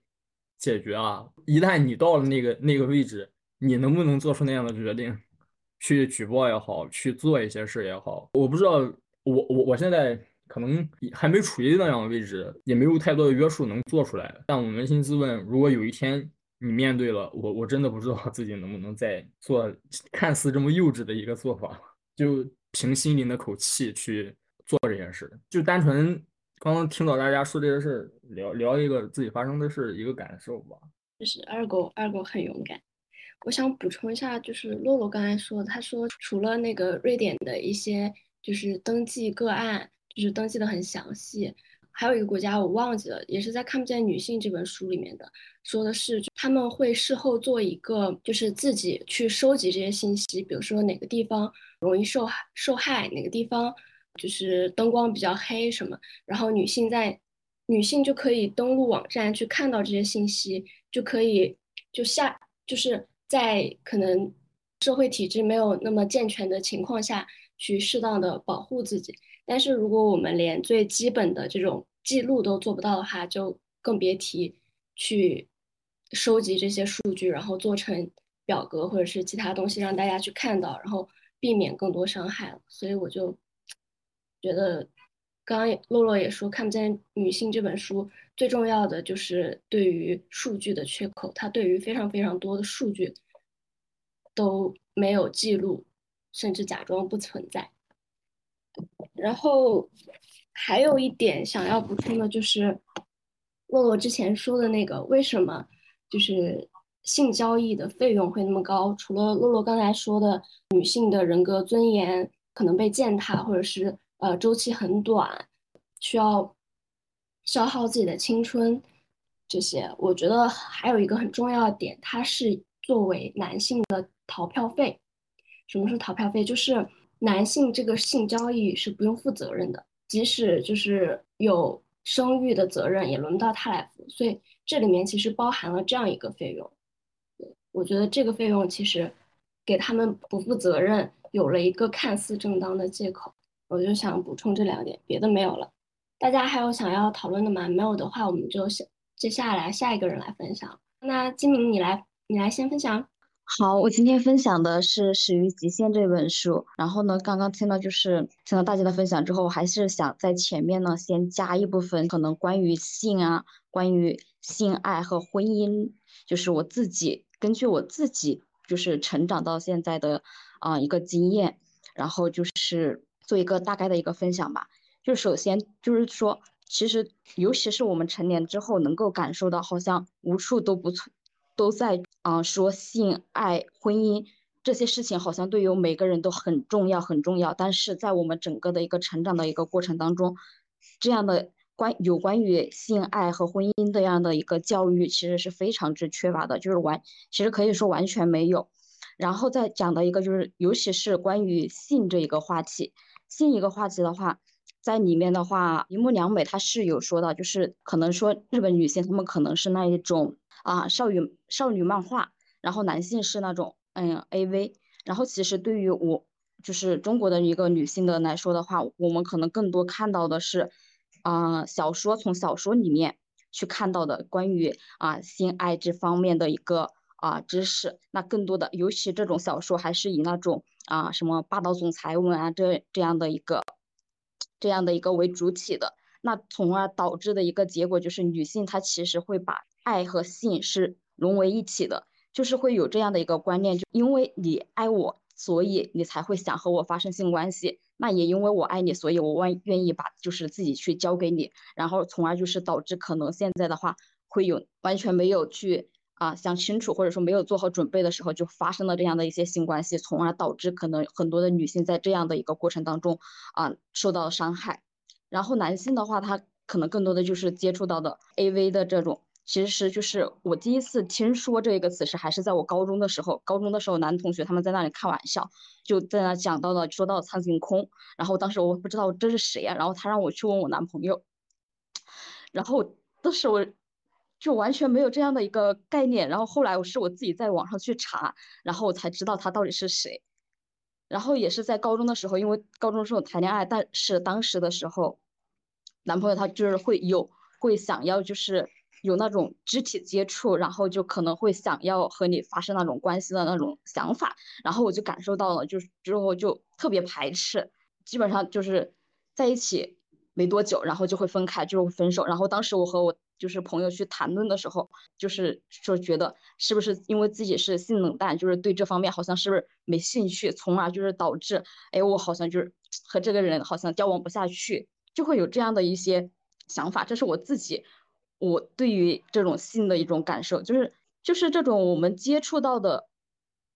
解决啊！一旦你到了那个位置，你能不能做出那样的决定，去举报也好，去做一些事也好，我不知道。我现在可能还没处于那样的位置，也没有太多的约束能做出来。但我扪心自问，如果有一天你面对了，我真的不知道自己能不能再做看似这么幼稚的一个做法，就凭心灵的口气去做这件事。就单纯刚刚听到大家说这个事，聊一个自己发生的事，一个感受吧。就是二狗很勇敢。我想补充一下，就是洛洛刚才说，他说除了那个瑞典的一些就是登记个案，就是登记的很详细，还有一个国家我忘记了，也是在《看不见女性》这本书里面的，说的是他们会事后做一个，就是自己去收集这些信息，比如说哪个地方容易受害，哪个地方就是灯光比较黑什么，然后女性就可以登录网站去看到这些信息，就可以就是在可能社会体制没有那么健全的情况下去适当的保护自己。但是如果我们连最基本的这种记录都做不到的话，就更别提去收集这些数据，然后做成表格或者是其他东西让大家去看到，然后避免更多伤害了。所以我就觉得刚刚洛洛也说，《看不见女性》这本书最重要的就是对于数据的缺口，它对于非常非常多的数据都没有记录，甚至假装不存在。然后还有一点想要补充的，就是洛洛之前说的那个，为什么就是性交易的费用会那么高，除了洛洛刚才说的女性的人格尊严可能被践踏，或者是周期很短，需要消耗自己的青春，这些我觉得还有一个很重要的点，它是作为男性的逃票费。什么是逃票费？就是男性这个性交易是不用负责任的，即使就是有生育的责任也轮不到他来负，所以这里面其实包含了这样一个费用。我觉得这个费用其实给他们不负责任有了一个看似正当的借口。我就想补充这两点，别的没有了。大家还有想要讨论的吗？没有的话，我们就接下来下一个人来分享。那金明，你来先分享。好，我今天分享的是《始于极限》这本书。然后呢，刚刚听到大家的分享之后，我还是想在前面呢先加一部分可能关于性啊、关于性爱和婚姻，就是我自己根据我自己就是成长到现在的一个经验，然后就是做一个大概的一个分享吧。就首先就是说，其实尤其是我们成年之后，能够感受到好像无处都在说性爱婚姻这些事情好像对于每个人都很重要很重要，但是在我们整个的一个成长的一个过程当中，这样的关于性爱和婚姻这样的一个教育其实是非常之缺乏的，就是其实可以说完全没有。然后再讲到一个就是尤其是关于性这一个话题，的话在里面的话，铃木良美她是有说到，就是可能说日本女性她们可能是那一种少女漫画，然后男性是那种AV。 然后其实对于我就是中国的一个女性的来说的话，我们可能更多看到的是小说，从小说里面去看到的关于性爱这方面的一个知识。那更多的尤其这种小说还是以那种什么霸道总裁文啊这样的一个为主体的，那从而导致的一个结果就是女性她其实会把爱和性是融为一体的，就是会有这样的一个观念，就因为你爱我所以你才会想和我发生性关系，那也因为我爱你所以我愿意把就是自己去交给你，然后从而就是导致可能现在的话会有完全没有去想清楚，或者说没有做好准备的时候就发生了这样的一些性关系，从而导致可能很多的女性在这样的一个过程当中受到了伤害。然后男性的话，他可能更多的就是接触到的 AV 的这种。其实就是我第一次听说这个词是还是在我高中的时候，男同学他们在那里开玩笑，就在那讲到了说到苍井空，然后当时我不知道这是谁呀，然后他让我去问我男朋友，然后当时我就完全没有这样的一个概念，然后后来我自己在网上去查，然后我才知道他到底是谁。然后也是在高中的时候，因为高中的时候谈恋爱，但是当时的时候男朋友他就是会想要就是有那种肢体接触，然后就可能会想要和你发生那种关系的那种想法，然后我就感受到了，就是之后就特别排斥，基本上就是在一起没多久然后就会分开，就会分手。然后当时我和我就是朋友去谈论的时候，就是说觉得是不是因为自己是性冷淡，就是对这方面好像是不是没兴趣，从而就是导致我好像就是和这个人好像交往不下去，就会有这样的一些想法。这是我对于这种性的一种感受，就是这种我们接触到的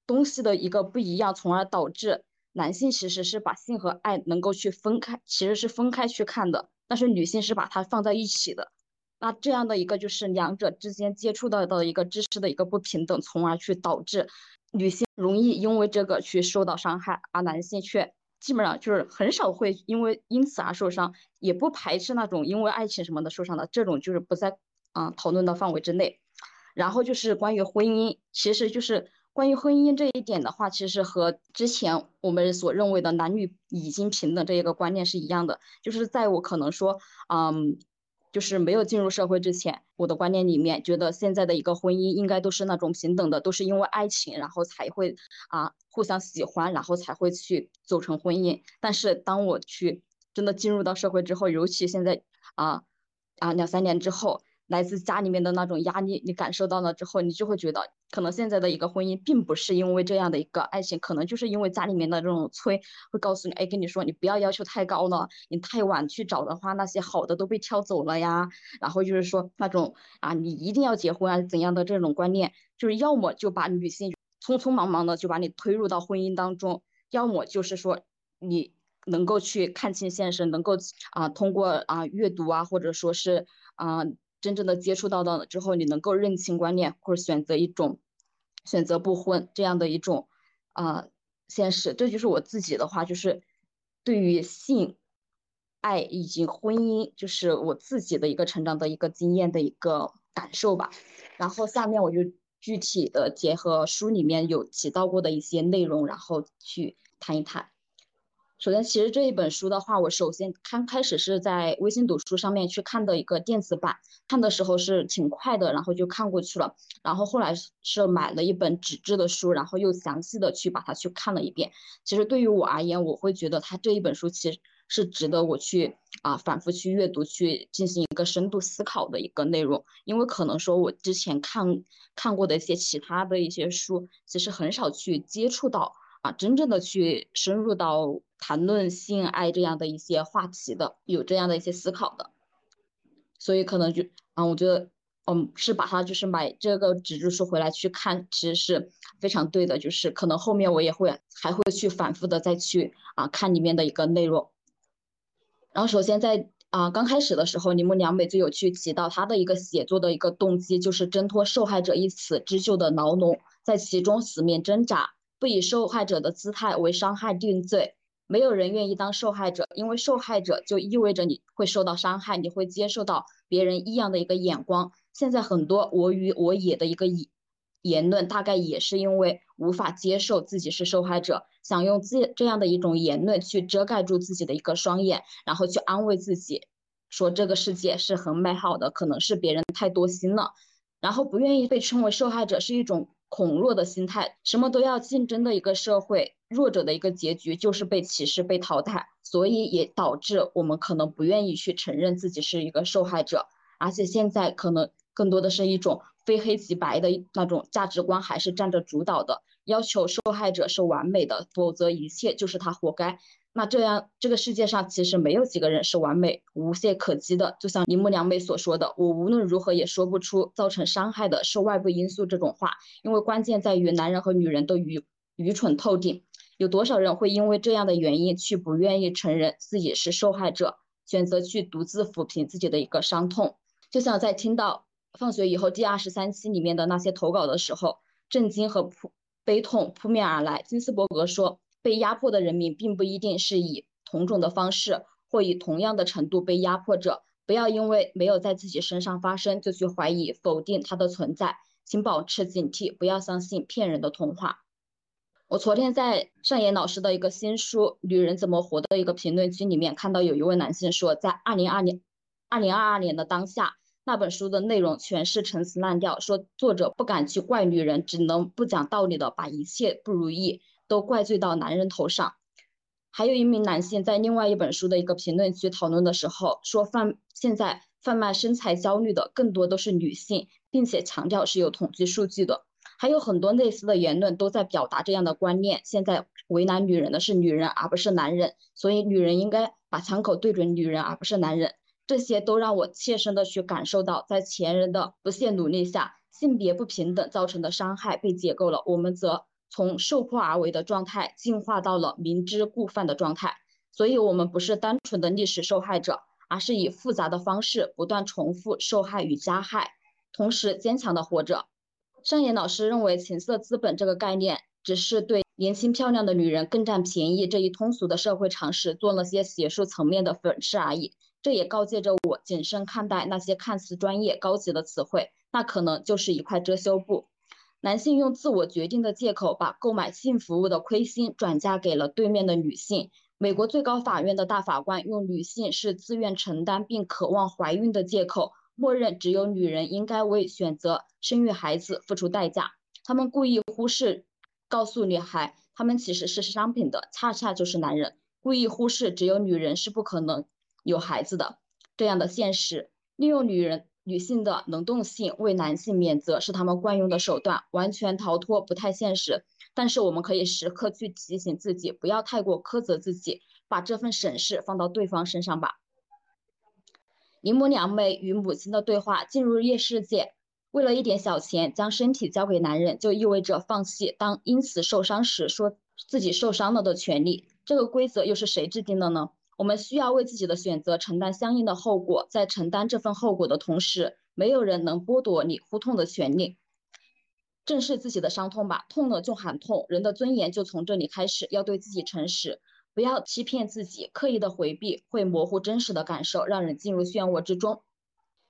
东西的一个不一样，从而导致男性其实是把性和爱能够去分开，其实是分开去看的，但是女性是把它放在一起的。那这样的一个就是两者之间接触到的一个知识的一个不平等，从而去导致女性容易因为这个去受到伤害，而男性却基本上就是很少会因此而受伤，也不排斥那种因为爱情什么的受伤的，这种就是不在讨论的范围之内。然后就是关于婚姻，其实就是关于婚姻这一点的话，其实和之前我们所认为的男女已经平等这一个观念是一样的。就是在我可能说就是没有进入社会之前，我的观念里面觉得现在的一个婚姻应该都是那种平等的，都是因为爱情然后才会互相喜欢，然后才会去走成婚姻。但是当我去真的进入到社会之后，尤其现在2-3年之后，来自家里面的那种压力你感受到了之后，你就会觉得可能现在的一个婚姻并不是因为这样的一个爱情，可能就是因为家里面的这种催，会告诉你跟你说你不要要求太高了，你太晚去找的话那些好的都被挑走了呀，然后就是说那种你一定要结婚怎样的这种观念，就是要么就把女性匆匆忙忙的就把你推入到婚姻当中，要么就是说你能够去看清现实，能够通过阅读或者说是真正的接触到了之后，你能够认清观念，或者选择不婚这样的一种现实。这就是我自己的话，就是对于性爱以及婚姻，就是我自己的一个成长的一个经验的一个感受吧。然后下面我就具体的结合书里面有提到过的一些内容，然后去谈一谈。首先，其实这一本书的话，我首先开始是在微信读书上面去看的一个电子版，看的时候是挺快的，然后就看过去了。然后后来是买了一本纸质的书，然后又详细的去把它去看了一遍。其实对于我而言，我会觉得它这一本书其实是值得我去反复去阅读，去进行一个深度思考的一个内容。因为可能说我之前看过的一些其他的一些书，其实很少去接触到真正的去深入到谈论性爱这样的一些话题的，有这样的一些思考的。所以可能就我觉得是把它就是买这个纸质书回来去看，其实是非常对的。就是可能后面我也还会去反复的再去看里面的一个内容。然后首先在刚开始的时候，铃木良美就有去提到她的一个写作的一个动机，就是挣脱受害者一词织就的牢笼，在其中死命挣扎，不以受害者的姿态为伤害定罪。没有人愿意当受害者，因为受害者就意味着你会受到伤害，你会接受到别人异样的一个眼光。现在很多我与我也的一个言论，大概也是因为无法接受自己是受害者，想用这样的一种言论去遮盖住自己的一个双眼，然后去安慰自己说这个世界是很美好的，可能是别人太多心了。然后不愿意被称为受害者是一种恐弱的心态，什么都要竞争的一个社会，弱者的一个结局就是被歧视、被淘汰，所以也导致我们可能不愿意去承认自己是一个受害者。而且现在可能更多的是一种非黑即白的那种价值观还是占着主导的，要求受害者是完美的，否则一切就是他活该。那这样这个世界上其实没有几个人是完美无懈可击的，就像铃木良美所说的，我无论如何也说不出造成伤害的是外部因素这种话，因为关键在于男人和女人都愚蠢透顶。有多少人会因为这样的原因去不愿意承认自己是受害者，选择去独自抚平自己的一个伤痛。就像在听到放学以后第23期里面的那些投稿的时候，震惊和悲痛扑面而来。金斯伯格说，被压迫的人民并不一定是以同种的方式或以同样的程度被压迫着，不要因为没有在自己身上发生就去怀疑否定它的存在，请保持警惕，不要相信骗人的童话。我昨天在尚言老师的一个新书《女人怎么活》的一个评论区里面看到有一位男性说，在2022年的当下，那本书的内容全是陈词滥调，说作者不敢去怪女人，只能不讲道理的把一切不如意都怪罪到男人头上。还有一名男性在另外一本书的一个评论区讨论的时候说，现在贩卖身材焦虑的更多都是女性，并且强调是有统计数据的。还有很多类似的言论都在表达这样的观念，现在为难女人的是女人而不是男人，所以女人应该把枪口对准女人而不是男人。这些都让我切身的去感受到，在前人的不懈努力下，性别不平等造成的伤害被解构了，我们则从受迫而为的状态进化到了明知故犯的状态，所以我们不是单纯的历史受害者，而是以复杂的方式不断重复受害与加害，同时坚强的活着。尚言老师认为情色资本这个概念只是对年轻漂亮的女人更占便宜这一通俗的社会常识做了些学术层面的粉饰而已，这也告诫着我谨慎看待那些看似专业高级的词汇，那可能就是一块遮羞布。男性用自我决定的借口把购买性服务的亏心转嫁给了对面的女性。美国最高法院的大法官用女性是自愿承担并渴望怀孕的借口，默认只有女人应该为选择生育孩子付出代价。他们故意忽视告诉女孩他们其实是商品的恰恰就是男人，故意忽视只有女人是不可能有孩子的这样的现实，利用女性的能动性为男性免责是他们惯用的手段，完全逃脱不太现实。但是我们可以时刻去提醒自己，不要太过苛责自己，把这份审视放到对方身上吧。林母娘妹与母亲的对话，进入夜世界，为了一点小钱将身体交给男人，就意味着放弃当因此受伤时说自己受伤了的权利。这个规则又是谁制定的呢？我们需要为自己的选择承担相应的后果，在承担这份后果的同时，没有人能剥夺你呼痛的权利。正视自己的伤痛吧，痛了就喊痛，人的尊严就从这里开始，要对自己诚实，不要欺骗自己，刻意的回避会模糊真实的感受，让人进入漩涡之中。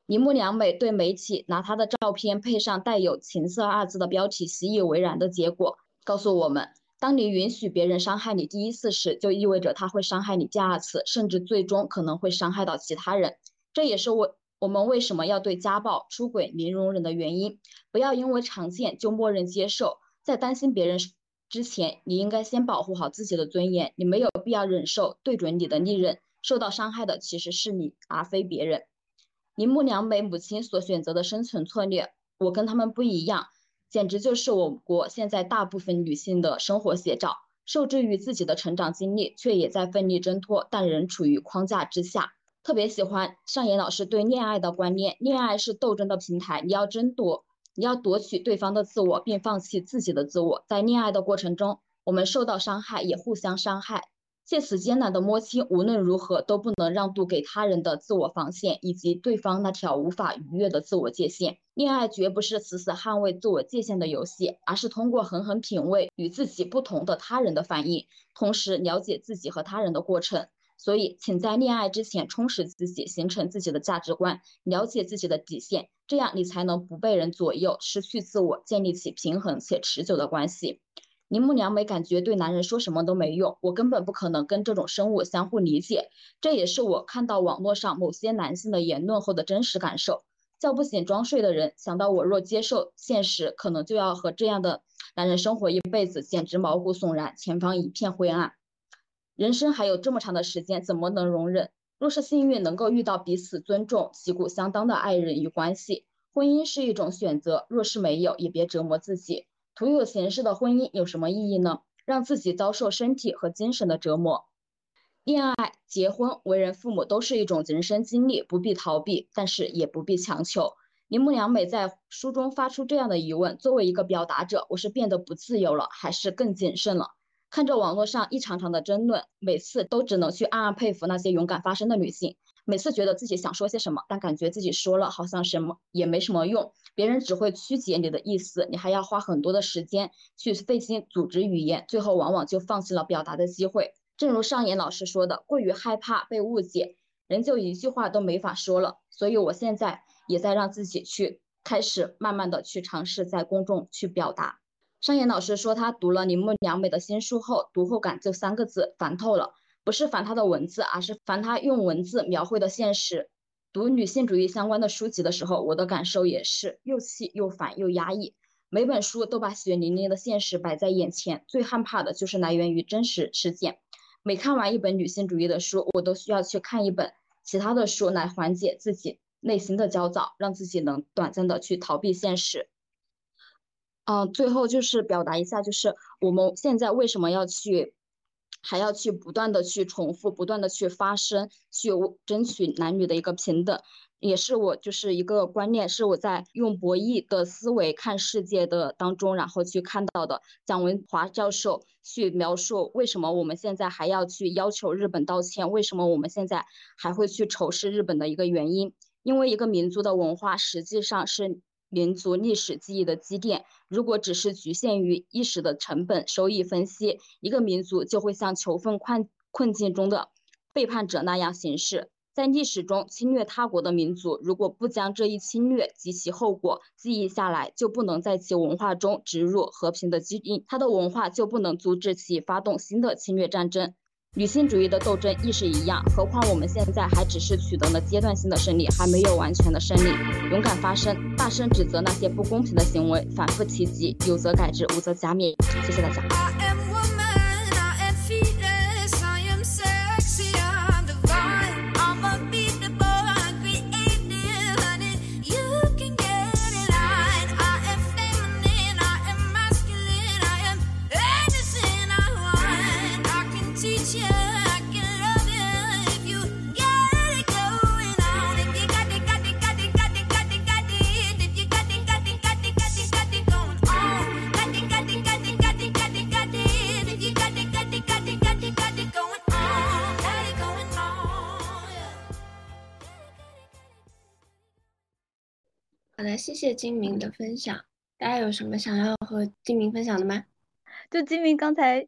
铃木良美对媒体拿她的照片配上带有情色二字的标题习以为然的结果告诉我们，当你允许别人伤害你第一次时，就意味着他会伤害你第二次，甚至最终可能会伤害到其他人。这也是我们为什么要对家暴、出轨零容忍的原因。不要因为常见就默认接受，在担心别人之前，你应该先保护好自己的尊严。你没有必要忍受对准你的利刃，受到伤害的其实是你，而非别人。铃木良美母亲所选择的生存策略，我跟他们不一样。简直就是我国现在大部分女性的生活写照，受制于自己的成长经历，却也在奋力挣脱，但仍处于框架之下。特别喜欢尚言老师对恋爱的观念，恋爱是斗争的平台，你要夺取对方的自我，并放弃自己的自我。在恋爱的过程中，我们受到伤害，也互相伤害，借此艰难的摸清无论如何都不能让渡给他人的自我防线，以及对方那条无法逾越的自我界限。恋爱绝不是死死捍卫自我界限的游戏，而是通过狠狠品味与自己不同的他人的反应，同时了解自己和他人的过程。所以请在恋爱之前充实自己，形成自己的价值观，了解自己的底线，这样你才能不被人左右，失去自我，建立起平衡且持久的关系。铃木良美感觉对男人说什么都没用，我根本不可能跟这种生物相互理解，这也是我看到网络上某些男性的言论后的真实感受。叫不醒装睡的人，想到我若接受现实，可能就要和这样的男人生活一辈子，简直毛骨悚然，前方一片灰暗。人生还有这么长的时间，怎么能容忍？若是幸运能够遇到彼此尊重、旗鼓相当的爱人与关系，婚姻是一种选择，若是没有，也别折磨自己。徒有形式的婚姻有什么意义呢？让自己遭受身体和精神的折磨。恋爱、结婚、为人父母都是一种人生经历，不必逃避，但是也不必强求。铃木良美在书中发出这样的疑问，作为一个表达者，我是变得不自由了，还是更谨慎了？看着网络上一场场的争论，每次都只能去暗暗佩服那些勇敢发声的女性。每次觉得自己想说些什么，但感觉自己说了好像什么也没什么用，别人只会曲解你的意思，你还要花很多的时间去费心组织语言，最后往往就放弃了表达的机会。正如上野老师说的，过于害怕被误解，人就一句话都没法说了。所以我现在也在让自己去开始慢慢的去尝试在公众去表达。上野老师说他读了铃木良美的新书后，读后感就3个字，烦透了。不是烦他的文字，而是烦他用文字描绘的现实。读女性主义相关的书籍的时候，我的感受也是又气又烦又压抑。每本书都把血淋淋的现实摆在眼前，最害怕的就是来源于真实事件。每看完一本女性主义的书，我都需要去看一本其他的书来缓解自己内心的焦躁，让自己能短暂的去逃避现实。最后就是表达一下，就是我们现在为什么要去还要去不断的去重复，不断的去发声，去争取男女的一个平等，也是我就是一个观念，是我在用博弈的思维看世界的当中，然后去看到的蒋文华教授去描述为什么我们现在还要去要求日本道歉，为什么我们现在还会去仇视日本的一个原因，因为一个民族的文化实际上是民族历史记忆的积淀，如果只是局限于一时的成本收益分析，一个民族就会像囚犯困境中的背叛者那样行事。在历史中侵略他国的民族，如果不将这一侵略及其后果记忆下来，就不能在其文化中植入和平的基因，他的文化就不能阻止其发动新的侵略战争。女性主义的斗争亦是一样，何况我们现在还只是取得了阶段性的胜利，还没有完全的胜利。勇敢发声，大声指责那些不公平的行为，反复提及，有则改之，无则加勉。谢谢大家。好的，谢谢金明的分享。大家有什么想要和金明分享的吗？就金明刚才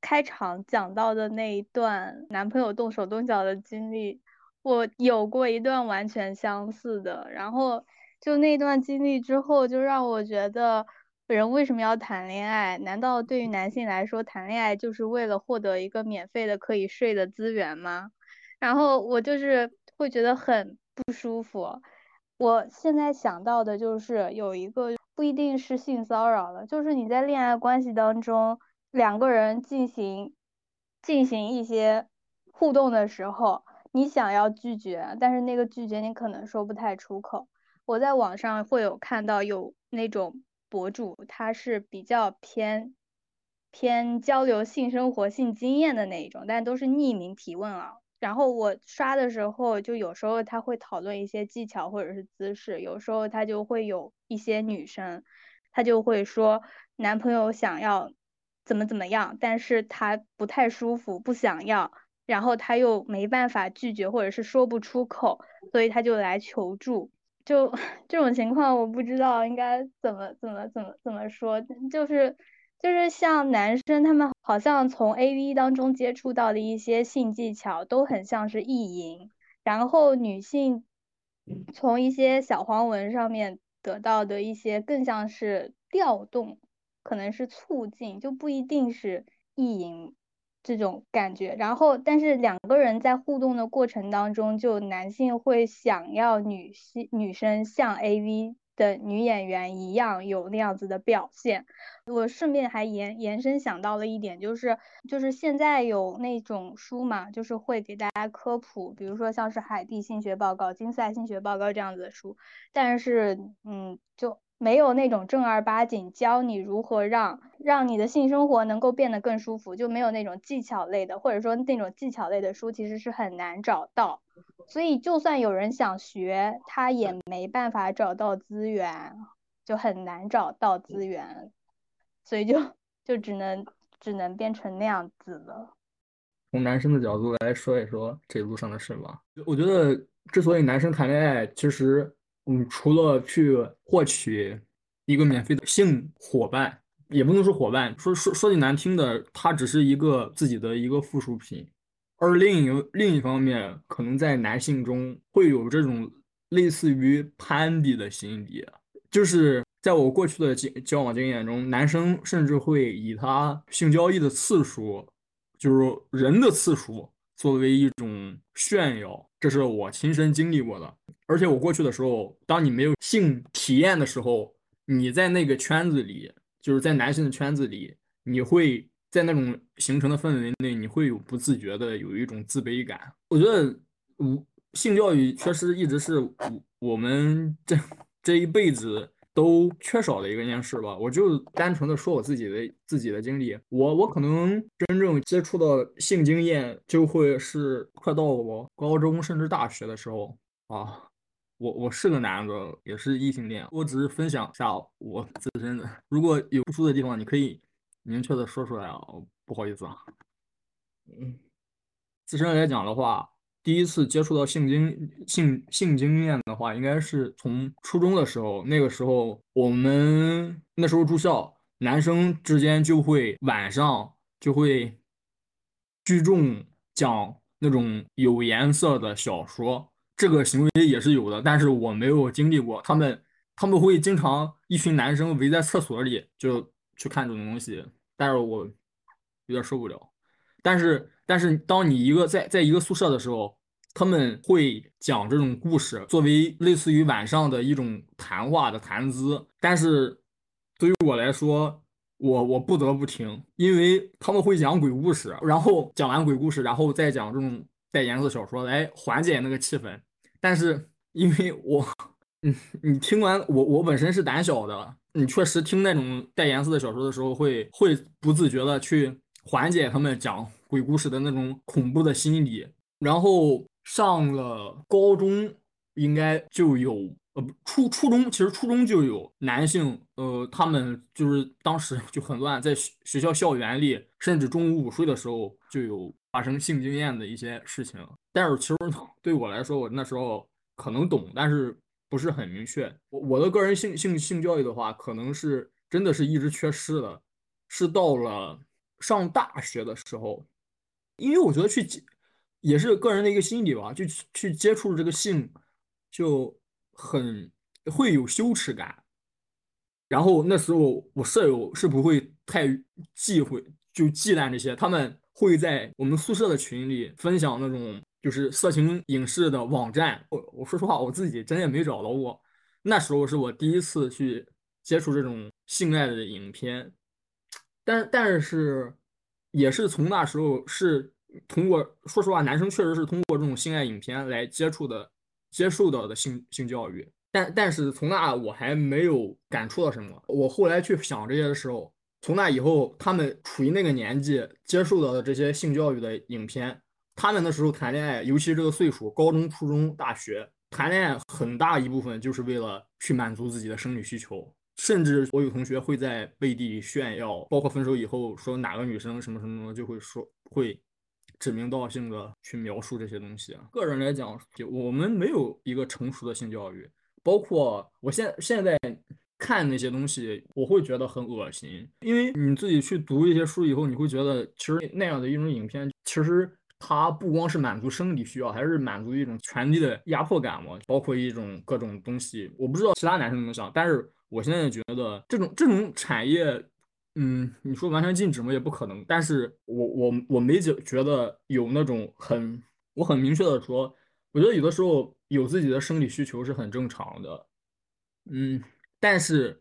开场讲到的那一段男朋友动手动脚的经历，我有过一段完全相似的，然后就那段经历之后，就让我觉得人为什么要谈恋爱？难道对于男性来说，谈恋爱就是为了获得一个免费的可以睡的资源吗？然后我就是会觉得很不舒服。我现在想到的就是有一个不一定是性骚扰了，就是你在恋爱关系当中两个人进行一些互动的时候，你想要拒绝，但是那个拒绝你可能说不太出口。我在网上会有看到有那种博主，他是比较偏交流性生活性经验的那一种，但都是匿名提问啊。然后我刷的时候，就有时候他会讨论一些技巧或者是姿势，有时候他就会有一些女生，他就会说男朋友想要怎么样，但是他不太舒服，不想要，然后他又没办法拒绝或者是说不出口，所以他就来求助。就这种情况，我不知道应该怎么说，就是像男生他们好像从 AV 当中接触到的一些性技巧都很像是意淫，然后女性从一些小黄文上面得到的一些更像是调动，可能是促进，就不一定是意淫这种感觉。然后但是两个人在互动的过程当中，就男性会想要女生像 AV的女演员一样有那样子的表现。我顺便还延伸想到了一点，就是现在有那种书嘛，就是会给大家科普，比如说像是海地性学报告、金赛性学报告这样子的书，但是就没有那种正儿八经教你如何让你的性生活能够变得更舒服，就没有那种技巧类的，或者说那种技巧类的书其实是很难找到，所以就算有人想学，他也没办法找到资源，就很难找到资源，所以就只能变成那样子了。从男生的角度来说一说这一路上的事吧。我觉得之所以男生谈恋爱，其实除了去获取一个免费的性伙伴，也不能说伙伴，说句难听的，他只是一个自己的一个附属品。而另一方面，可能在男性中会有这种类似于攀比的心理，就是在我过去的交往经验中，男生甚至会以他性交易的次数，就是人的次数作为一种炫耀，这是我亲身经历过的。而且我过去的时候，当你没有性体验的时候，你在那个圈子里，就是在男性的圈子里，你会在那种形成的氛围内，你会有不自觉的有一种自卑感。我觉得性教育确实一直是我们这一辈子都缺少的一个件事吧。我就单纯的说我自己的经历，我可能真正接触到性经验就会是快到我高中甚至大学的时候啊。我是个男的，也是异性恋，我只是分享一下我自身的，如果有不足的地方你可以明确的说出来啊，不好意思啊。自身来讲的话，第一次接触到性经验的话，应该是从初中的时候。那个时候我们那时候住校，男生之间就会晚上就会聚众讲那种有颜色的小说，这个行为也是有的，但是我没有经历过。他们会经常一群男生围在厕所里就去看这种东西，但是我有点受不了。但是当你在一个宿舍的时候，他们会讲这种故事，作为类似于晚上的一种谈话的谈资。但是对于我来说，我不得不听，因为他们会讲鬼故事，然后讲完鬼故事，然后再讲这种带颜色小说来缓解那个气氛。但是因为你听完，我本身是胆小的，你确实听那种带颜色的小说的时候会不自觉的去缓解他们讲鬼故事的那种恐怖的心理。然后上了高中应该就有初中，其实初中就有男性他们就是当时就很乱，在学校校园里甚至中午午睡的时候就有发生性经验的一些事情。但是其实对我来说，我那时候可能懂，但是不是很明确。我的个人性教育的话，可能是真的是一直缺失的，是到了上大学的时候，因为我觉得也是个人的一个心理吧，就去接触这个性就很会有羞耻感。然后那时候我舍友是不会太忌讳就忌惮这些，他们会在我们宿舍的群里分享那种就是色情影视的网站。我说实话，我自己真也没找到过。那时候是我第一次去接触这种性爱的影片，但是也是从那时候是通过，说实话，男生确实是通过这种性爱影片来接触到的性教育。但是从那我还没有感触到什么。我后来去想这些的时候，从那以后他们处于那个年纪接受到的这些性教育的影片，他们那时候谈恋爱，尤其这个岁数，高中初中大学谈恋爱，很大一部分就是为了去满足自己的生理需求。甚至我有同学会在背地里炫耀，包括分手以后说哪个女生什么什么，就会说，会指名道姓的去描述这些东西。个人来讲，我们没有一个成熟的性教育，包括我现在看那些东西，我会觉得很恶心。因为你自己去读一些书以后，你会觉得其实那样的一种影片，其实它不光是满足生理需要，还是满足一种权力的压迫感嘛，包括一种各种东西。我不知道其他男生怎么想，但是我现在觉得这种产业，你说完全禁止嘛，也不可能。但是我没觉得有那种我很明确的说，我觉得有的时候有自己的生理需求是很正常的，但是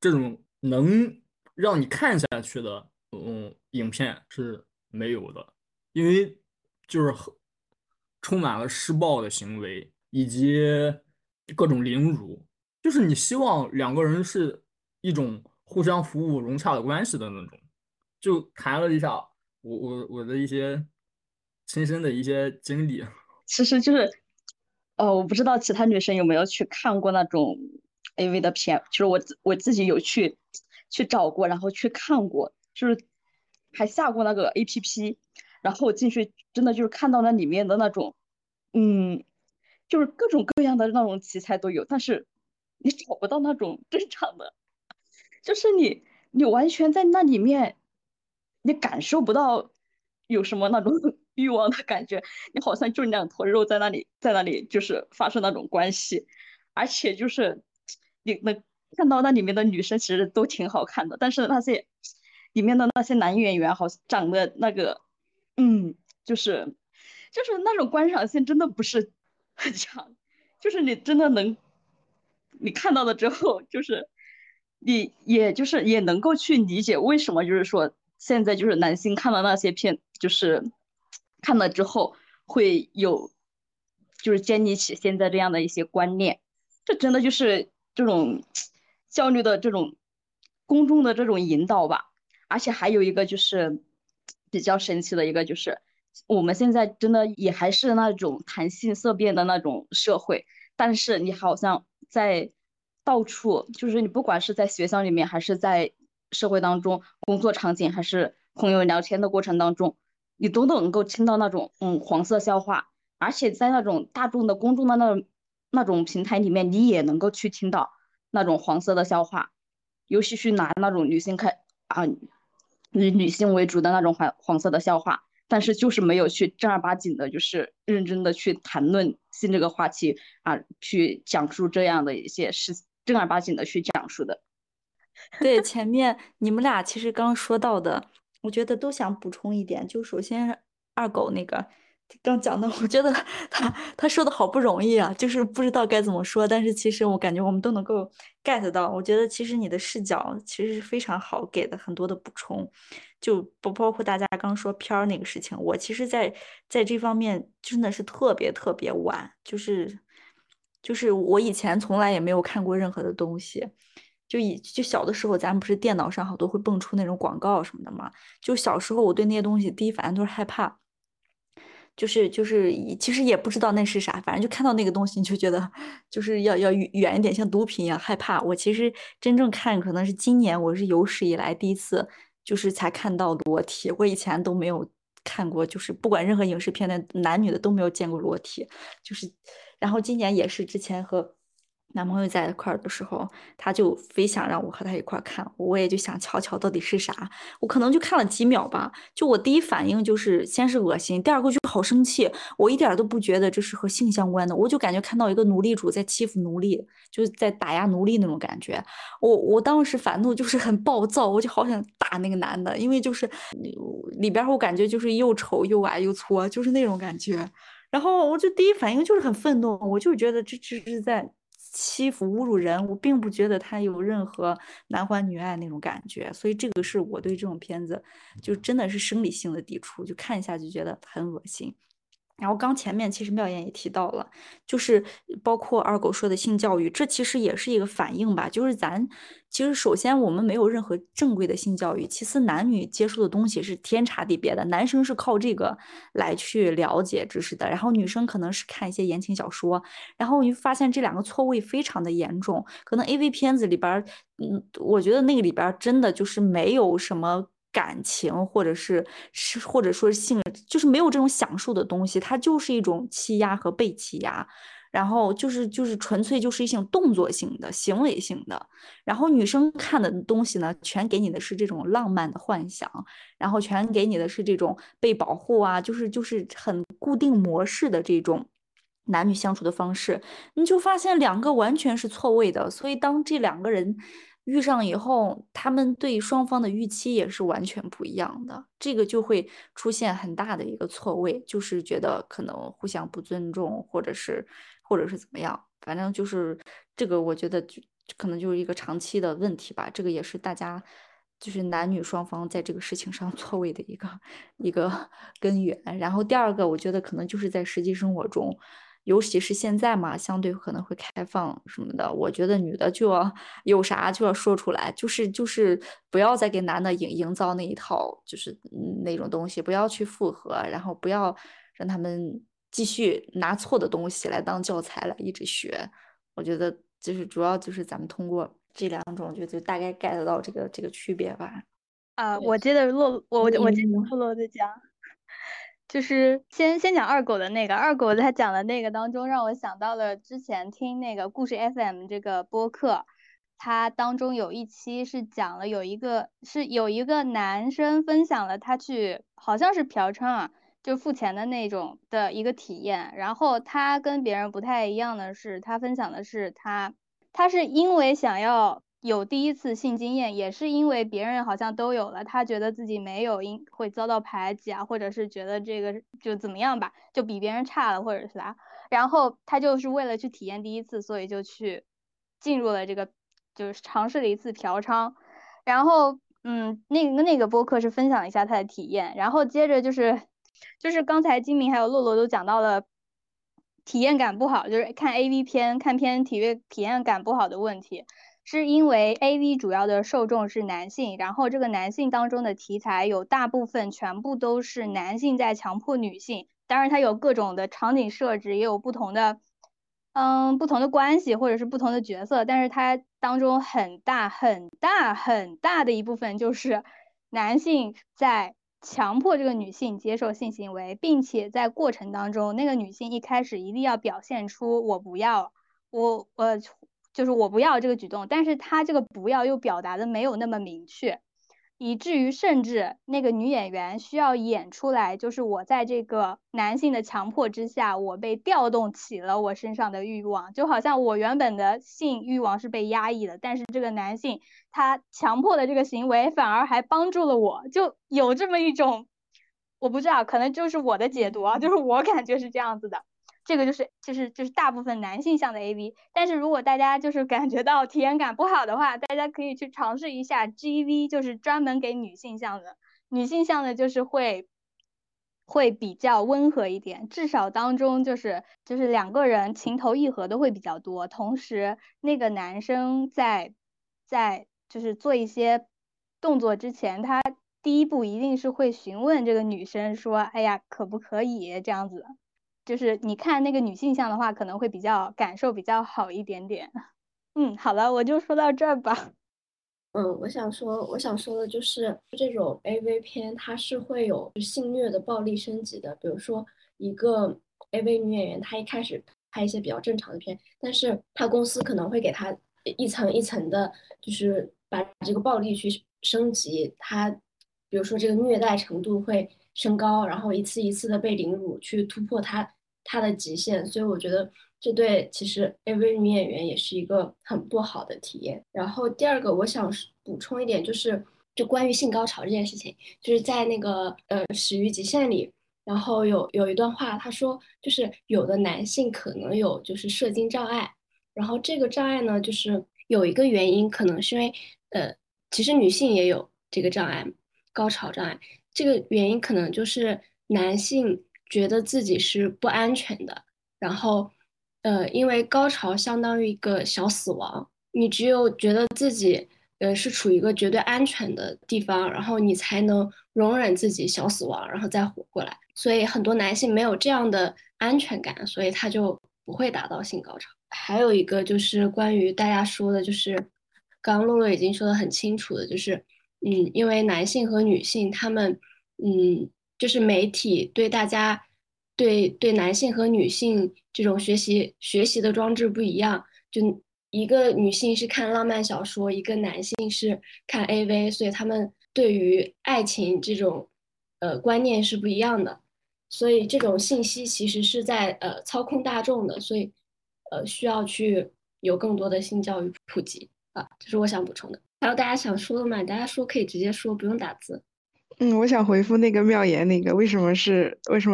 这种能让你看下去的影片是没有的。因为就是充满了施暴的行为以及各种凌辱，就是你希望两个人是一种互相服务融洽的关系的那种。就谈了一下我的一些亲身的一些经历。其实就是我不知道其他女生有没有去看过那种AV 的片，就是我自己有去找过，然后去看过，就是还下过那个 APP，然后我进去真的就是看到那里面的那种，就是各种各样的那种奇才都有，但是你找不到那种正常的，就是你完全在那里面，你感受不到有什么那种欲望的感觉，你好像就两坨肉在那里就是发生那种关系，而且就是你能看到那里面的女生其实都挺好看的，但是那些里面的那些男演员好像长得那个，就是那种观赏性真的不是很强，就是你真的能，你看到了之后，就是你也就是也能够去理解为什么就是说现在就是男性看了那些片，就是看了之后会有就是建立起现在这样的一些观念，这真的就是这种效率的这种公众的这种引导吧。而且还有一个就是比较神奇的一个，就是我们现在真的也还是那种谈性色变的那种社会，但是你好像在到处，就是你不管是在学校里面还是在社会当中工作场景还是朋友聊天的过程当中，你都能够听到那种黄色笑话，而且在那种大众的公众的那种平台里面，你也能够去听到那种黄色的笑话，尤其是拿那种女性以女性为主的那种黄色的笑话，但是就是没有去正儿八经的就是认真的去谈论性这个话题啊，去讲述这样的一些事，正儿八经的去讲述的。对，前面你们俩其实刚说到的我觉得都想补充一点，就首先二狗那个刚讲的，我觉得他说的好不容易啊，就是不知道该怎么说，但是其实我感觉我们都能够 get 到。我觉得其实你的视角其实是非常好，给的很多的补充，就不包括大家刚说片儿那个事情，我其实在这方面真的是特别特别晚，就是我以前从来也没有看过任何的东西。就小的时候，咱们不是电脑上好多会蹦出那种广告什么的嘛，就小时候我对那些东西第一反应都是害怕。就是其实也不知道那是啥，反正就看到那个东西你就觉得就是要远一点，像毒品一样害怕。我其实真正看可能是今年，我是有史以来第一次就是才看到裸体，我以前都没有看过，就是不管任何影视片的男女的都没有见过裸体，就是然后今年也是之前和男朋友在一块儿的时候，他就非想让我和他一块儿看，我也就想瞧瞧到底是啥。我可能就看了几秒吧，就我第一反应就是先是恶心，第二个就好生气。我一点都不觉得这是和性相关的，我就感觉看到一个奴隶主在欺负奴隶，就是在打压奴隶那种感觉。我当时反怒就是很暴躁，我就好想打那个男的，因为就是里边我感觉就是又丑又矮又粗，就是那种感觉。然后我就第一反应就是很愤怒，我就觉得这是在欺负侮辱人，我并不觉得他有任何男欢女爱那种感觉，所以这个是我对这种片子就真的是生理性的抵触，就看一下就觉得很恶心。然后刚前面其实妙言也提到了，就是包括二狗说的性教育，这其实也是一个反应吧，就是咱其实首先我们没有任何正规的性教育，其次男女接触的东西是天差地别的，男生是靠这个来去了解知识的，然后女生可能是看一些言情小说，然后你发现这两个错位非常的严重，可能 AV 片子里边我觉得那个里边真的就是没有什么感情或者说是性，就是没有这种享受的东西，它就是一种欺压和被欺压，然后就是纯粹就是一种动作性的行为性的。然后女生看的东西呢，全给你的是这种浪漫的幻想，然后全给你的是这种被保护啊，就是很固定模式的这种男女相处的方式，你就发现两个完全是错位的。所以当这两个人遇上以后，他们对双方的预期也是完全不一样的，这个就会出现很大的一个错位，就是觉得可能互相不尊重，或者是怎么样，反正就是这个我觉得就可能就是一个长期的问题吧，这个也是大家就是男女双方在这个事情上错位的一个根源。然后第二个我觉得可能就是在实际生活中，尤其是现在嘛，相对可能会开放什么的，我觉得女的就要有啥就要说出来，就是不要再给男的营造那一套，就是那种东西，不要去附和，然后不要让他们继续拿错的东西来当教材来一直学。我觉得就是主要就是咱们通过这两种就大概 get 到这个区别吧。我记得我记得落在家就是先讲二狗的那个，二狗在讲的那个当中，让我想到了之前听那个故事 FM 这个播客，它当中有一期是讲了有一个男生分享了他去好像是嫖娼啊，就付钱的那种的一个体验。然后他跟别人不太一样的是，他分享的是他是因为想要有第一次性经验，也是因为别人好像都有了，他觉得自己没有会遭到排挤啊，或者是觉得这个就怎么样吧，就比别人差了或者是啥，然后他就是为了去体验第一次，所以就去进入了这个，就是尝试了一次嫖娼。然后那个播客是分享了一下他的体验，然后接着就是刚才金明还有洛洛都讲到了体验感不好，就是看 AV 片体验感不好的问题，是因为 AV 主要的受众是男性，然后这个男性当中的题材有大部分全部都是男性在强迫女性，当然它有各种的场景设置，也有不同的关系或者是不同的角色，但是它当中很大的一部分就是男性在强迫这个女性接受性行为，并且在过程当中，那个女性一开始一定要表现出我不要这个举动，但是她这个不要又表达的没有那么明确，以至于甚至那个女演员需要演出来，就是我在这个男性的强迫之下，我被调动起了我身上的欲望，就好像我原本的性欲望是被压抑的，但是这个男性他强迫的这个行为反而还帮助了我，就有这么一种，我不知道，可能就是我的解读啊，就是我感觉是这样子的。这个就是大部分男性向的 AV， 但是如果大家就是感觉到体验感不好的话，大家可以去尝试一下 GV， 就是专门给女性向的就是会比较温和一点，至少当中就是两个人情投意合的会比较多，同时那个男生在就是做一些动作之前，他第一步一定是会询问这个女生说，哎呀，可不可以这样子。就是你看那个女性向的话，可能会比较感受比较好一点点。好了，我就说到这儿吧。我想说的就是这种 AV 片它是会有性虐的暴力升级的，比如说一个 AV 女演员，她一开始拍一些比较正常的片，但是她公司可能会给她一层一层的，就是把这个暴力去升级，她比如说这个虐待程度会升高，然后一次一次的被凌辱，去突破他的极限。所以我觉得这对其实 AV 女演员也是一个很不好的体验。然后第二个我想补充一点，就关于性高潮这件事情，就是在那个始于极限里，然后有一段话，他说就是有的男性可能有就是射精障碍，然后这个障碍呢，就是有一个原因可能是因为其实女性也有这个障碍，高潮障碍。这个原因可能就是男性觉得自己是不安全的，然后因为高潮相当于一个小死亡，你只有觉得自己是处于一个绝对安全的地方，然后你才能容忍自己小死亡，然后再活过来。所以很多男性没有这样的安全感，所以他就不会达到性高潮。还有一个就是关于大家说的，就是刚刚洛洛已经说的很清楚的，就是因为男性和女性他们就是媒体对大家对男性和女性这种学习的装置不一样，就一个女性是看浪漫小说，一个男性是看 AV， 所以他们对于爱情这种观念是不一样的，所以这种信息其实是在操控大众的，所以需要去有更多的性教育普及啊，这是我想补充的。还有大家想说的吗？大家说可以直接说，不用打字。我想回复那个妙言，那个为什么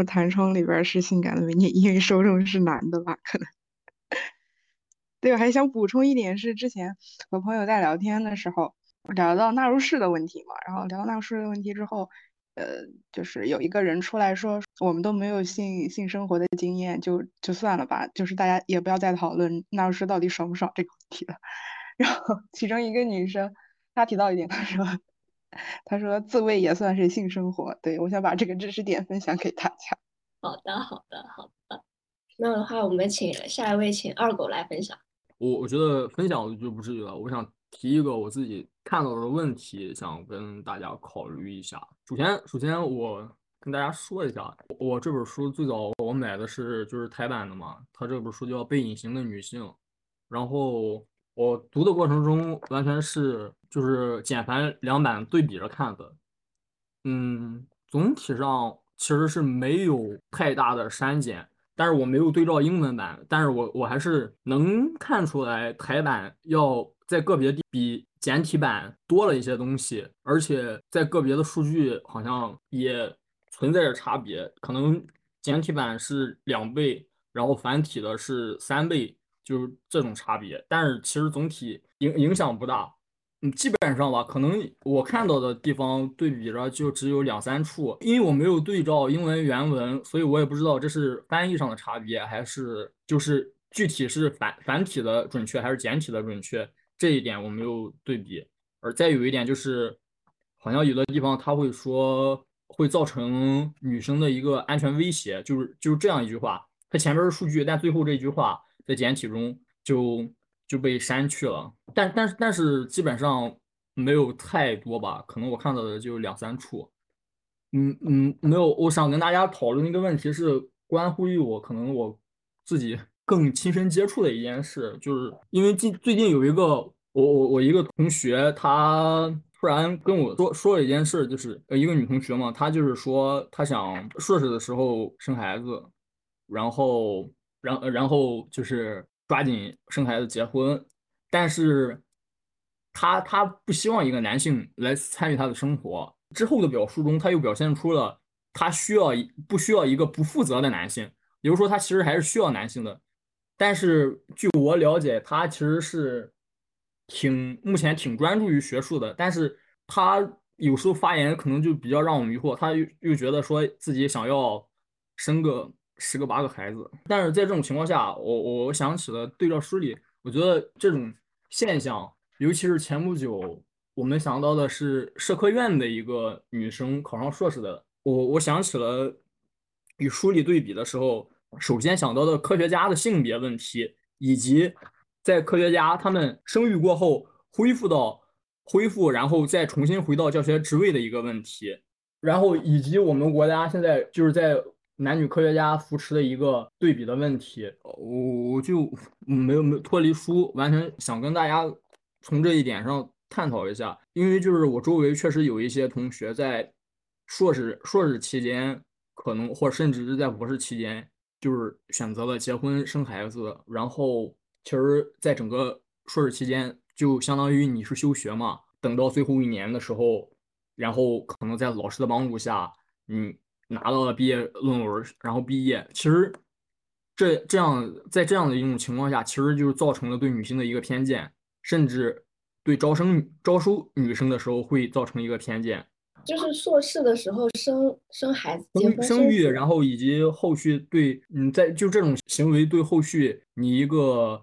弹窗里边是性感的美女，因为受众是男的吧，可能。对，我还想补充一点是，之前和朋友在聊天的时候聊到纳入式的问题嘛，然后聊到纳入式的问题之后，就是有一个人出来说，我们都没有性生活的经验，就算了吧，就是大家也不要再讨论纳入式到底爽不爽这个问题了。然后其中一个女生她提到一点，她说自慰也算是性生活。对，我想把这个知识点分享给大家。好的，那的话我们请下一位请二狗来分享。我觉得分享就不至于了，我想提一个我自己看到的问题想跟大家考虑一下。首先我跟大家说一下，我这本书最早我买的是就是台版的嘛，它这本书叫《被隐形的女性》，然后我读的过程中完全是就是简繁两版对比着看的，总体上其实是没有太大的删减，但是我没有对照英文版，但是我还是能看出来台版要在个别地比简体版多了一些东西，而且在个别的数据好像也存在着差别，可能简体版是2倍，然后繁体的是3倍，就是这种差别，但是其实总体影响不大，基本上吧，可能我看到的地方对比着就只有2-3处，因为我没有对照英文原文，所以我也不知道这是翻译上的差别，还是就是具体是繁体的准确还是简体的准确，这一点我没有对比。而再有一点就是，好像有的地方他会说会造成女生的一个安全威胁，就是这样一句话，他前面是数据，但最后这一句话在简体中就被删去了。但是基本上没有太多吧，可能我看到的就2-3处。没有，我想跟大家讨论一个问题，是关乎于我可能我自己更亲身接触的一件事，就是因为最近有一个我一个同学，他突然跟我说了一件事，就是一个女同学嘛，她就是说她想硕士的时候生孩子，然后就是抓紧生孩子结婚。但是他不希望一个男性来参与他的生活。之后的表述中他又表现出了他不需要一个不负责的男性，也就是说他其实还是需要男性的。但是据我了解，他其实是目前挺专注于学术的，但是他有时候发言可能就比较让我们疑惑，他又觉得说自己想要生个10个8个孩子。但是在这种情况下，我想起了对照书里，我觉得这种现象，尤其是前不久我们想到的是社科院的一个女生考上硕士的，我想起了与书里对比的时候，首先想到的科学家的性别问题，以及在科学家他们生育过后恢复然后再重新回到教学职位的一个问题，然后以及我们国家现在就是在男女科学家扶持的一个对比的问题。我就没有脱离书，完全想跟大家从这一点上探讨一下，因为就是我周围确实有一些同学在硕士期间，可能或甚至是在博士期间，就是选择了结婚生孩子，然后其实在整个硕士期间就相当于你是休学嘛，等到最后一年的时候，然后可能在老师的帮助下你拿到了毕业论文，然后毕业。其实这样的一种情况下，其实就是造成了对女性的一个偏见，甚至对招收女生的时候会造成一个偏见，就是硕士的时候生孩子结婚生育，然后以及后续对在就这种行为对后续你一个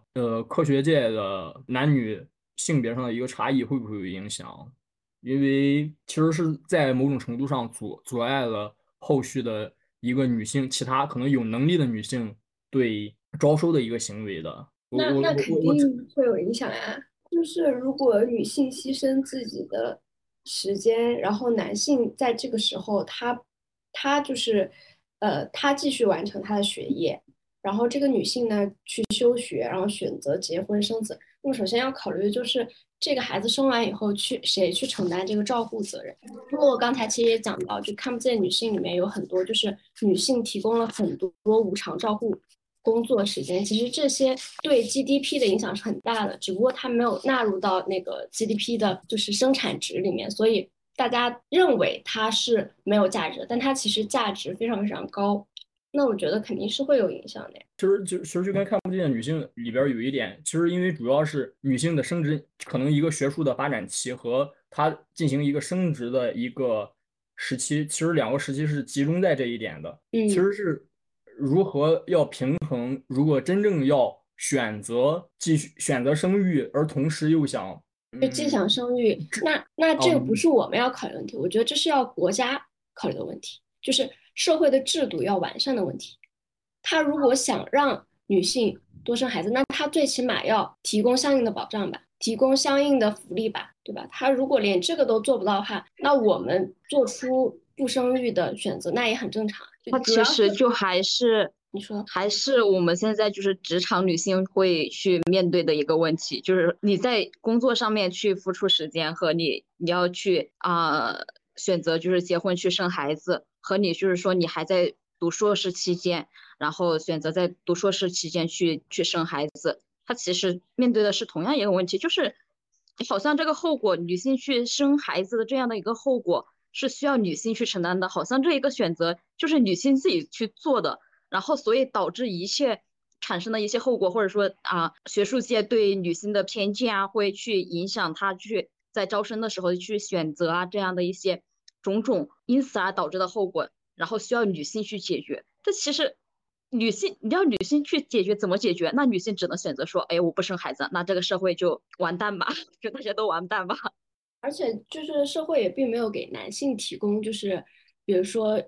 科学界的男女性别上的一个差异会不会有影响，因为其实是在某种程度上阻碍了后续的一个女性，其他可能有能力的女性对招收的一个行为的，那肯定会有影响呀。就是如果女性牺牲自己的时间，然后男性在这个时候他就是他继续完成他的学业，然后这个女性呢去休学，然后选择结婚生子，那么首先要考虑就是这个孩子生完以后谁去承担这个照顾责任。不过我刚才其实也讲到，就看不见女性里面有很多就是女性提供了很多无偿照顾工作时间，其实这些对 GDP 的影响是很大的，只不过它没有纳入到那个 GDP 的就是生产值里面，所以大家认为它是没有价值的，但它其实价值非常非常高，那我觉得肯定是会有影响的。其实就跟看不见女性里边有一点，其实因为主要是女性的生殖，可能一个学术的发展期和她进行一个生殖的一个时期，其实两个时期是集中在这一点的。其实是如何要平衡，如果真正要选择生育，而同时又想既想生育，那这个不是我们要考虑的问题，我觉得这是要国家考虑的问题，就是社会的制度要完善的问题。他如果想让女性多生孩子，那他最起码要提供相应的保障吧，提供相应的福利吧，对吧？他如果连这个都做不到的话，那我们做出不生育的选择，那也很正常。那其实就还是你说，还是我们现在就是职场女性会去面对的一个问题，就是你在工作上面去付出时间和你要去选择就是结婚去生孩子，和你就是说你还在读硕士期间，然后选择在读硕士期间去生孩子，他其实面对的是同样一个问题，就是好像这个后果，女性去生孩子的这样的一个后果是需要女性去承担的，好像这一个选择就是女性自己去做的，然后所以导致一切产生的一些后果，或者说学术界对女性的偏见啊，会去影响她去在招生的时候去选择啊，这样的一些种种因此而导致的后果，然后需要女性去解决。这其实你要女性去解决，怎么解决？那女性只能选择说，哎，我不生孩子，那这个社会就完蛋吧，就大家都完蛋吧。而且就是社会也并没有给男性提供，就是比如说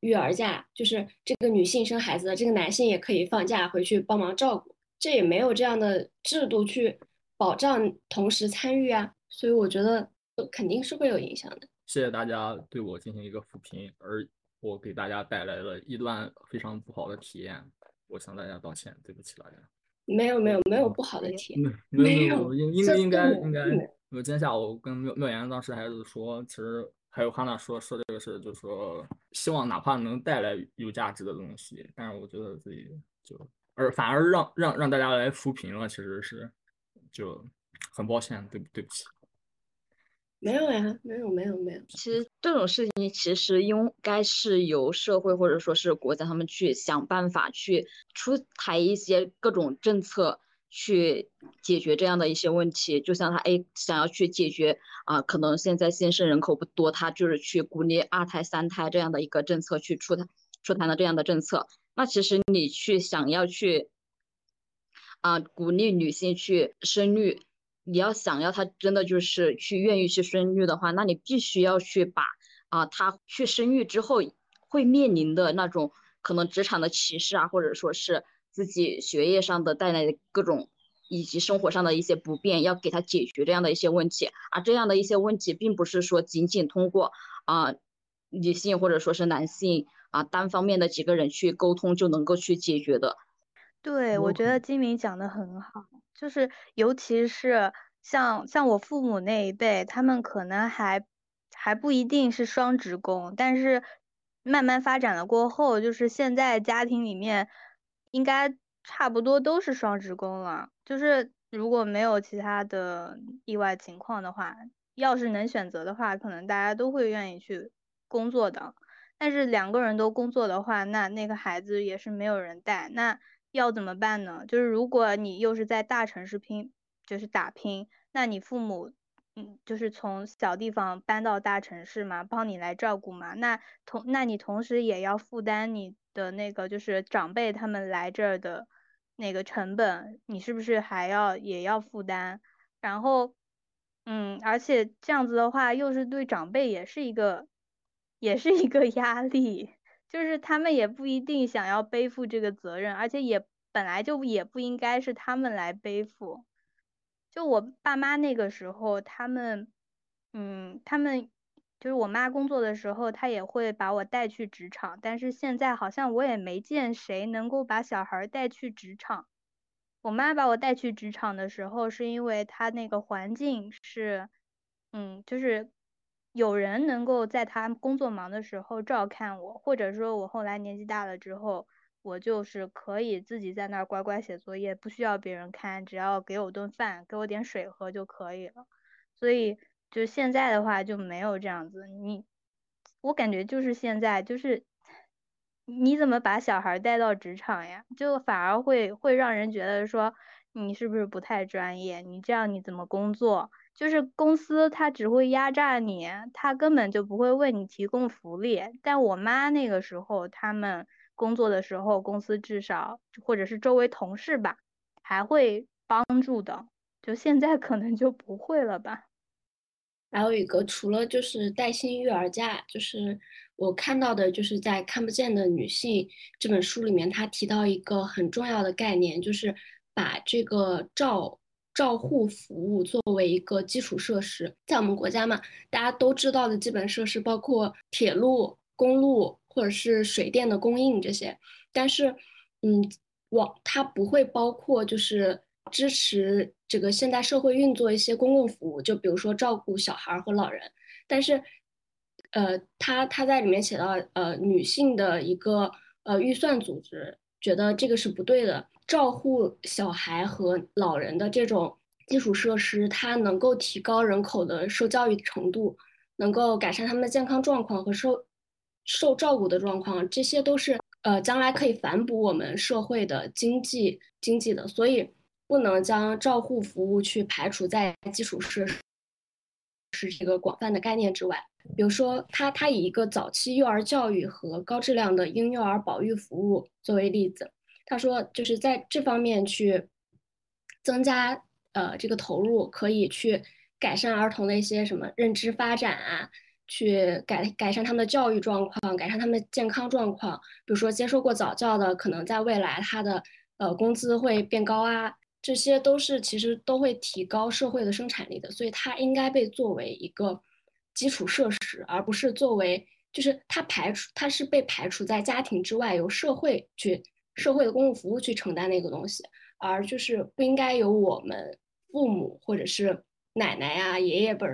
育儿假，就是这个女性生孩子，这个男性也可以放假回去帮忙照顾，这也没有这样的制度去保障同时参与啊，所以我觉得肯定是会有影响的。谢谢大家对我进行一个复评，而我给大家带来了一段非常不好的体验，我向大家道歉，对不起大家。没有不好的体验，没有应该。我今天下午跟妙言当时还是说，其实还有哈娜说这个事，就是说希望哪怕能带来有价值的东西，但是我觉得自己就反而让大家来扶贫了，其实是就很抱歉，对不起。没有呀，没有。其实这种事情其实应该是由社会或者说是国家他们去想办法去出台一些各种政策去解决这样的一些问题。就像他想要去解决可能现在新生人口不多，他就是去鼓励2胎、3胎这样的一个政策去出台了这样的政策。那其实你去想要去鼓励女性去生育，你要想要她真的就是去愿意去生育的话，那你必须要去把她去生育之后会面临的那种可能职场的歧视啊，或者说是自己学业上的带来的各种以及生活上的一些不便，要给她解决这样的一些问题。而这样的一些问题并不是说仅仅通过女性或者说是男性单方面的几个人去沟通就能够去解决的。对，我觉得金明讲的很好，就是尤其是像我父母那一辈，他们可能还不一定是双职工，但是慢慢发展了过后，就是现在家庭里面应该差不多都是双职工了，就是如果没有其他的意外情况的话，要是能选择的话，可能大家都会愿意去工作的。但是两个人都工作的话，那个孩子也是没有人带，那要怎么办呢？就是如果你又是在大城市就是打拼，那你父母就是从小地方搬到大城市嘛，帮你来照顾嘛，那你同时也要负担你的那个就是长辈他们来这儿的那个成本，你是不是也要负担？然后而且这样子的话，又是对长辈也是一个压力。就是他们也不一定想要背负这个责任，而且本来就也不应该是他们来背负。就我爸妈那个时候，他们就是我妈工作的时候，她也会把我带去职场，但是现在好像我也没见谁能够把小孩带去职场。我妈把我带去职场的时候，是因为她那个环境是，就是有人能够在他工作忙的时候照看我，或者说我后来年纪大了之后，我就是可以自己在那儿乖乖写作业，不需要别人看，只要给我顿饭，给我点水喝就可以了。所以就现在的话就没有这样子，我感觉就是现在就是你怎么把小孩带到职场呀？就反而会让人觉得说你是不是不太专业？你这样你怎么工作？就是公司他只会压榨你，他根本就不会为你提供福利。但我妈那个时候，他们工作的时候，公司至少或者是周围同事吧，还会帮助的。就现在可能就不会了吧。还有一个，除了就是带薪育儿假，就是我看到的就是在《看不见的女性》这本书里面，他提到一个很重要的概念，就是把这个照照护服务作为一个基础设施。在我们国家嘛，大家都知道的基本设施包括铁路、公路或者是水电的供应这些，但是它不会包括就是支持这个现代社会运作一些公共服务，就比如说照顾小孩和老人。但是他在里面写到女性的一个预算组织觉得这个是不对的。照护小孩和老人的这种基础设施，它能够提高人口的受教育程度，能够改善他们的健康状况和受照顾的状况，这些都是将来可以反哺我们社会的经济的，所以不能将照护服务去排除在基础设施是这个广泛的概念之外。比如说它以一个早期幼儿教育和高质量的婴幼儿保育服务作为例子，他说就是在这方面去增加这个投入，可以去改善儿童的一些什么认知发展啊，去改善他们的教育状况，改善他们的健康状况。比如说接受过早教的可能在未来他的工资会变高啊，这些都是其实都会提高社会的生产力的，所以它应该被作为一个基础设施，而不是作为就是它是被排除在家庭之外，由社会的公共服务去承担的一个东西，而就是不应该由我们父母或者是奶奶啊爷爷辈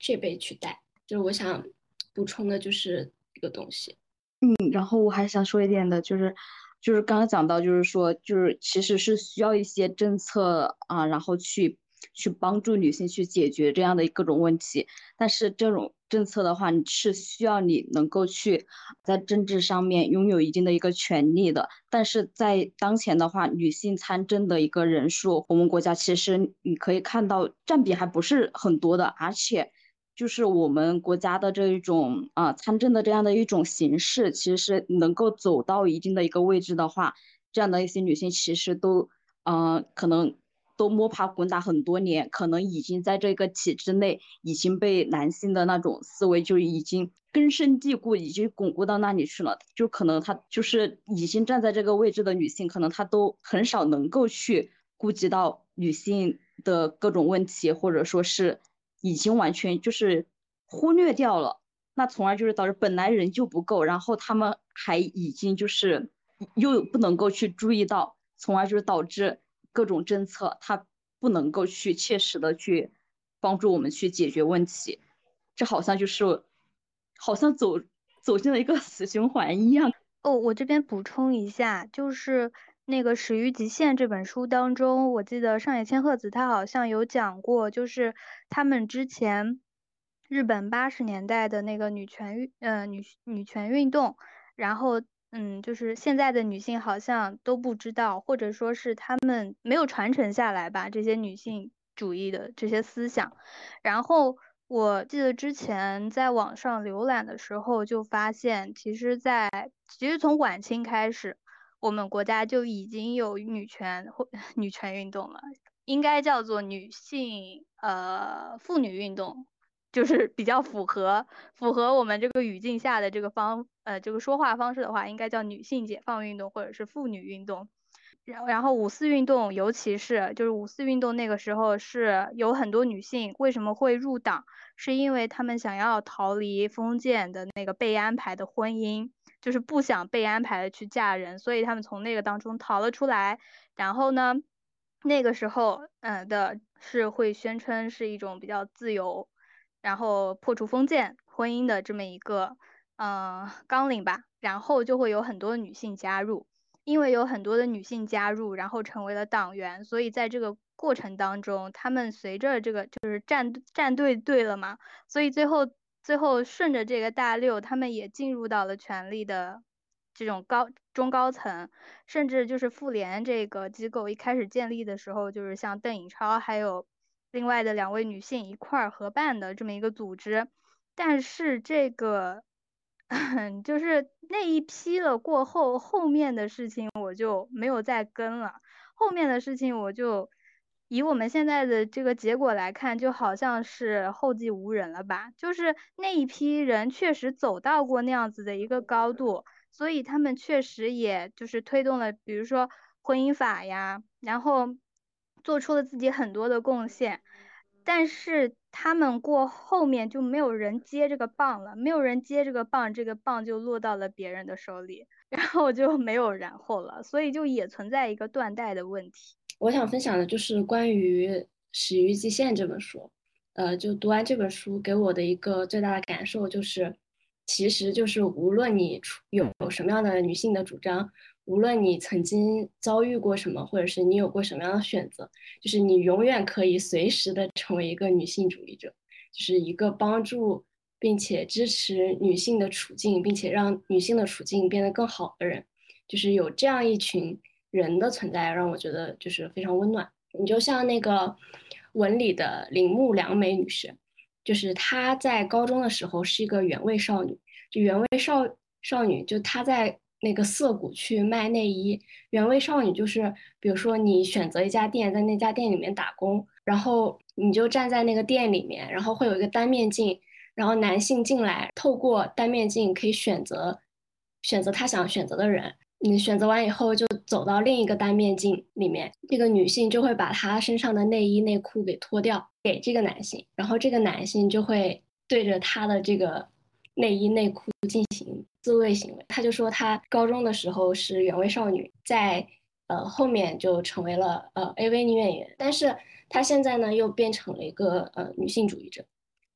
这辈去带。就是我想补充的就是一个东西。然后我还想说一点的就是刚刚讲到，就是说，就是其实是需要一些政策啊，然后去帮助女性去解决这样的各种问题。但是这种政策的话，你是需要你能够去在政治上面拥有一定的一个权利的。但是在当前的话，女性参政的一个人数，我们国家其实你可以看到占比还不是很多的，而且就是我们国家的这一种参政的这样的一种形式，其实能够走到一定的一个位置的话，这样的一些女性其实都可能都摸爬滚打很多年，可能已经在这个体制内已经被男性的那种思维就已经根深蒂固，已经巩固到那里去了。就可能她就是已经站在这个位置的女性，可能她都很少能够去顾及到女性的各种问题，或者说是已经完全就是忽略掉了，那从而就是导致本来人就不够，然后他们还已经就是又不能够去注意到，从而就是导致各种政策它不能够去切实的去帮助我们去解决问题。这好像走进了一个死循环一样。我这边补充一下，就是那个《始于极限》这本书当中，我记得上野千鹤子她好像有讲过，就是他们之前日本80年代的那个女权运动，然后就是现在的女性好像都不知道，或者说是他们没有传承下来吧，这些女性主义的这些思想。然后我记得之前在网上浏览的时候就发现，其实从晚清开始，我们国家就已经有女权运动了，应该叫做女性妇女运动，就是比较符合我们这个语境下的这个这个说话方式的话，应该叫女性解放运动或者是妇女运动。然后五四运动，尤其是就是五四运动那个时候是有很多女性为什么会入党，是因为她们想要逃离封建的那个被安排的婚姻，就是不想被安排的去嫁人，所以他们从那个当中逃了出来。然后呢，那个时候的是会宣称是一种比较自由，然后破除封建婚姻的这么一个纲领吧。然后就会有很多女性加入，因为有很多的女性加入，然后成为了党员，所以在这个过程当中，他们随着这个就是站队了嘛，所以最后顺着这个大流，他们也进入到了权力的这种中高层，甚至就是妇联这个机构一开始建立的时候，就是像邓颖超还有另外的2位女性一块儿合办的这么一个组织。但是这个就是那一批了过后，后面的事情我就没有再跟了。后面的事情我就以我们现在的这个结果来看，就好像是后继无人了吧，就是那一批人确实走到过那样子的一个高度，所以他们确实也就是推动了比如说婚姻法呀，然后做出了自己很多的贡献，但是他们过后面就没有人接这个棒了，没有人接这个棒，这个棒就落到了别人的手里，然后就没有然后了，所以就也存在一个断代的问题。我想分享的就是关于《始于极限》这本书，就读完这本书给我的一个最大的感受就是，其实就是无论你有什么样的女性的主张，无论你曾经遭遇过什么，或者是你有过什么样的选择，就是你永远可以随时的成为一个女性主义者，就是一个帮助并且支持女性的处境，并且让女性的处境变得更好的人。就是有这样一群人的存在，让我觉得就是非常温暖。你就像那个文理的铃木良美女士，就是她在高中的时候是一个原味少女，就原味少女就她在那个涩谷去卖内衣。原味少女就是比如说你选择一家店，在那家店里面打工，然后你就站在那个店里面，然后会有一个单面镜，然后男性进来，透过单面镜可以选择他想选择的人，你选择完以后就走到另一个单面镜里面，这个女性就会把她身上的内衣内裤给脱掉给这个男性，然后这个男性就会对着她的这个内衣内裤进行自慰行为。他就说他高中的时候是原味少女，在后面就成为了AV 女演员，但是他现在呢又变成了一个女性主义者。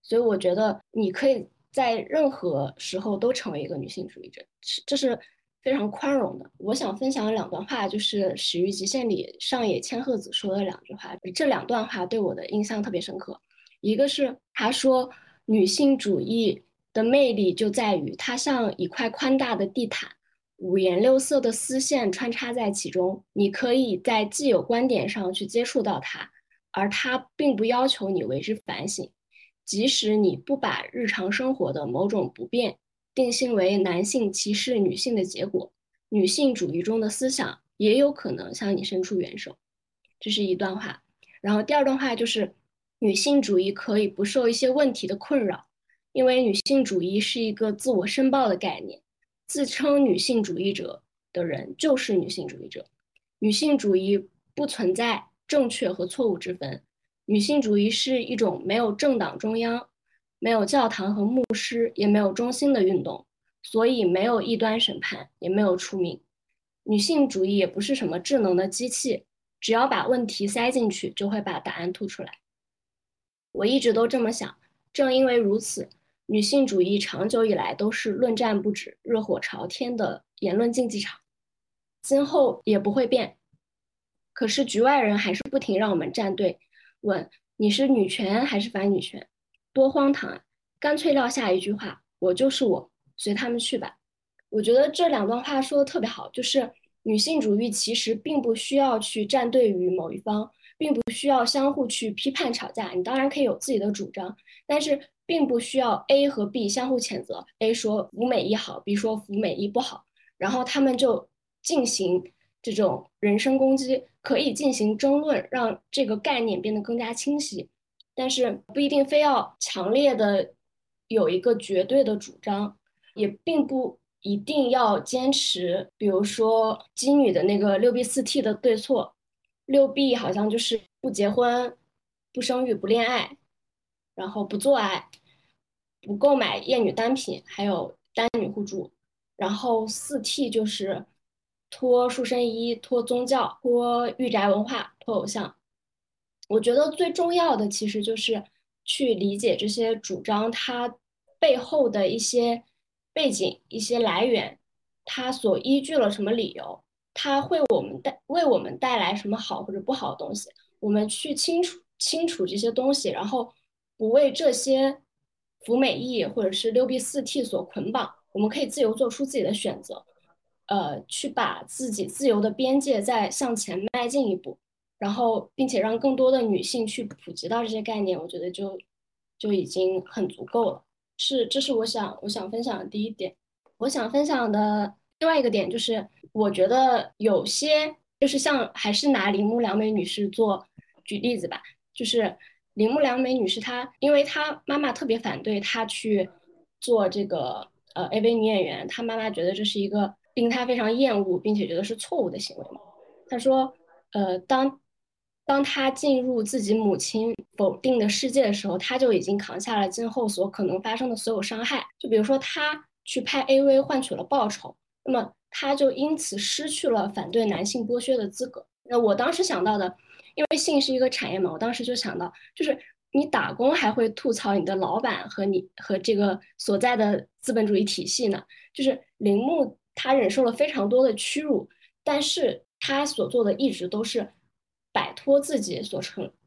所以我觉得你可以在任何时候都成为一个女性主义者，这是非常宽容的。我想分享两段话，就是《始于极限》里上野千鹤子说的两句话，这两段话对我的印象特别深刻。一个是他说女性主义的魅力就在于它像一块宽大的地毯，五颜六色的丝线穿插在其中，你可以在既有观点上去接触到它，而它并不要求你为之反省。即使你不把日常生活的某种不便定性为男性歧视女性的结果，女性主义中的思想也有可能向你伸出援手。这是一段话。然后第二段话就是女性主义可以不受一些问题的困扰，因为女性主义是一个自我申报的概念，自称女性主义者的人就是女性主义者。女性主义不存在正确和错误之分，女性主义是一种没有政党中央，没有教堂和牧师，也没有中心的运动，所以没有异端审判，也没有除名。女性主义也不是什么智能的机器，只要把问题塞进去就会把答案吐出来。我一直都这么想，正因为如此，女性主义长久以来都是论战不止、热火朝天的言论竞技场，今后也不会变。可是局外人还是不停让我们站队，问你是女权还是反女权，多荒唐啊！干脆撂下一句话，我就是我，随他们去吧。我觉得这两段话说的特别好，就是女性主义其实并不需要去站队于某一方，并不需要相互去批判吵架，你当然可以有自己的主张，但是并不需要 A 和 B 相互谴责， A 说服美一好， B 说服美一不好，然后他们就进行这种人身攻击，可以进行争论，让这个概念变得更加清晰，但是不一定非要强烈的有一个绝对的主张，也并不一定要坚持，比如说基女的那个 6B4T 的对错， 6B 好像就是不结婚、不生育、不恋爱，然后不做爱，不购买厌女单品，还有单女互助。然后4T 就是脱束身衣、脱宗教、脱御宅文化、脱偶像。我觉得最重要的其实就是去理解这些主张它背后的一些背景、一些来源，它所依据了什么理由，它会为我们带来什么好或者不好的东西，我们去清楚这些东西，然后不为这些服美役或者是 6B4T 所捆绑，我们可以自由做出自己的选择，去把自己自由的边界再向前迈进一步，然后并且让更多的女性去普及到这些概念，我觉得就已经很足够了。这是我想分享的第一点。我想分享的另外一个点就是，我觉得有些就是像还是拿铃木良美女士举例子吧，就是铃木良美女士她因为她妈妈特别反对她去做这个AV 女演员，她妈妈觉得这是一个令她非常厌恶并且觉得是错误的行为嘛。她说当当他进入自己母亲否定的世界的时候，他就已经扛下了今后所可能发生的所有伤害。就比如说他去拍 AV 换取了报酬，那么他就因此失去了反对男性剥削的资格。那我当时想到的，因为性是一个产业嘛，我当时就想到，就是你打工还会吐槽你的老板和你和这个所在的资本主义体系呢。就是铃木他忍受了非常多的屈辱，但是他所做的一直都是摆脱自己所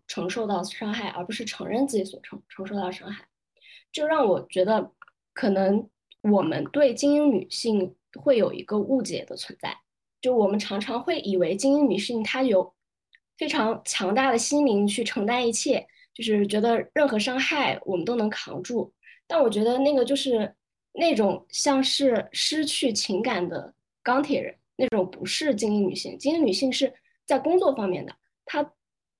承受到的伤害，而不是承认自己所承受到的伤害。这让我觉得可能我们对精英女性会有一个误解的存在，就我们常常会以为精英女性她有非常强大的心灵去承担一切，就是觉得任何伤害我们都能扛住。但我觉得那个就是那种像是失去情感的钢铁人，那种不是精英女性。精英女性是在工作方面的，她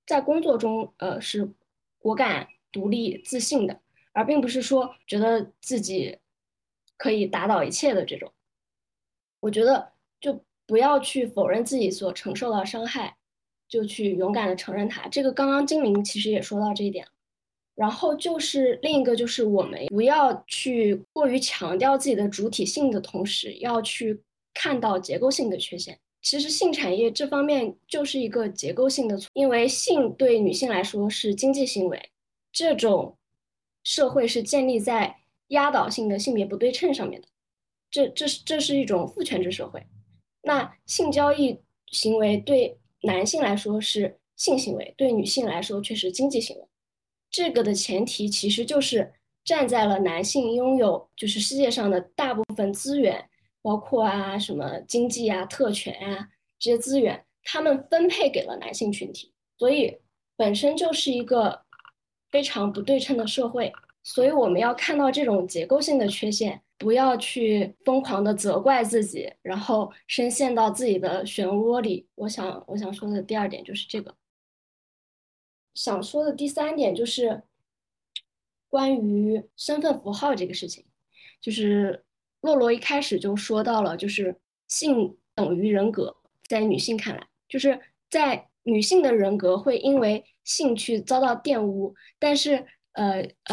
在工作中是果敢独立自信的，而并不是说觉得自己可以打倒一切的这种。我觉得就不要去否认自己所承受到伤害，就去勇敢的承认它。这个刚刚精灵其实也说到这一点。然后就是另一个，就是我们不要去过于强调自己的主体性的同时，要去看到结构性的缺陷。其实性产业这方面就是一个结构性的，因为性对女性来说是经济行为，这种社会是建立在压倒性的性别不对称上面的，这是一种父权制社会。那性交易行为对男性来说是性行为，对女性来说却是经济行为。这个的前提其实就是站在了男性拥有就是世界上的大部分资源，包括什么经济特权这些资源，他们分配给了男性群体，所以本身就是一个非常不对称的社会。所以我们要看到这种结构性的缺陷，不要去疯狂的责怪自己，然后深陷到自己的漩涡里。我想说的第二点就是这个。想说的第三点就是关于身份符号这个事情，就是洛洛一开始就说到了，就是性等于人格，在女性看来，就是在女性的人格会因为性去遭到玷污，但是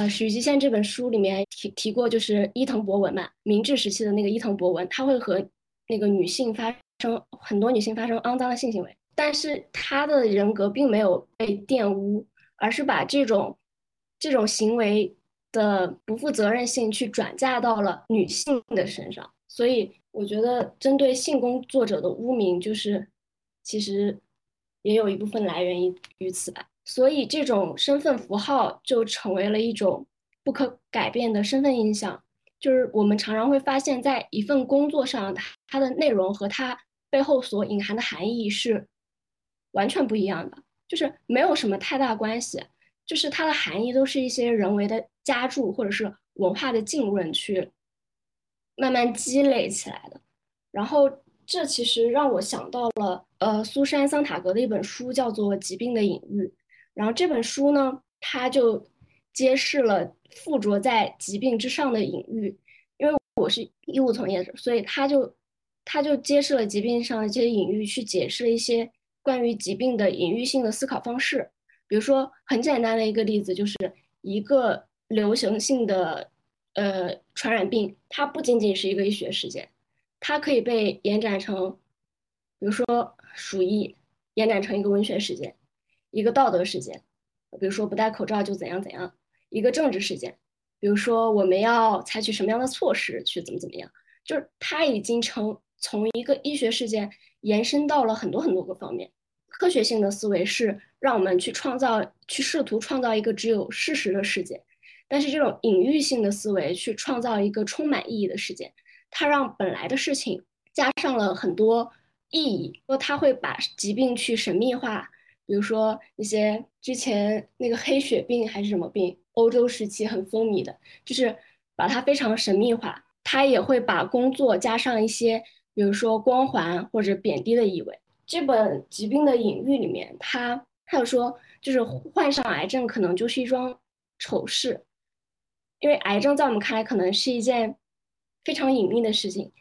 许极限这本书里面提过，就是伊藤博文嘛，明治时期的那个伊藤博文，他会和那个女性发生很多女性发生肮脏的性行为，但是他的人格并没有被玷污，而是把这种行为的不负责任性去转嫁到了女性的身上。所以我觉得针对性工作者的污名，就是其实也有一部分来源于此吧。所以这种身份符号就成为了一种不可改变的身份印象，就是我们常常会发现在一份工作上，它的内容和它背后所隐含的含义是完全不一样的，就是没有什么太大关系，就是它的含义都是一些人为的加注或者是文化的浸润去慢慢积累起来的。然后这其实让我想到了苏珊·桑塔格的一本书，叫做《疾病的隐喻》。然后这本书呢，它就揭示了附着在疾病之上的隐喻。因为我是医务从业者，所以它就揭示了疾病上的这些隐喻，去解释了一些关于疾病的隐喻性的思考方式。比如说很简单的一个例子，就是一个流行性的传染病，它不仅仅是一个医学事件，它可以被延展成比如说鼠疫，延展成一个文学事件，一个道德事件，比如说不戴口罩就怎样怎样，一个政治事件，比如说我们要采取什么样的措施去怎么怎么样，就是它已经从一个医学事件延伸到了很多很多个方面。科学性的思维是让我们去试图创造一个只有事实的世界，但是这种隐喻性的思维去创造一个充满意义的世界，它让本来的事情加上了很多意义。说它会把疾病去神秘化，比如说一些之前那个黑血病还是什么病，欧洲时期很风靡的，就是把它非常神秘化。它也会把工作加上一些比如说光环或者贬低的意味。这本《疾病的隐喻》里面，它还有说，就是患上癌症可能就是一桩丑事，因为癌症在我们看来可能是一件非常隐秘的事情。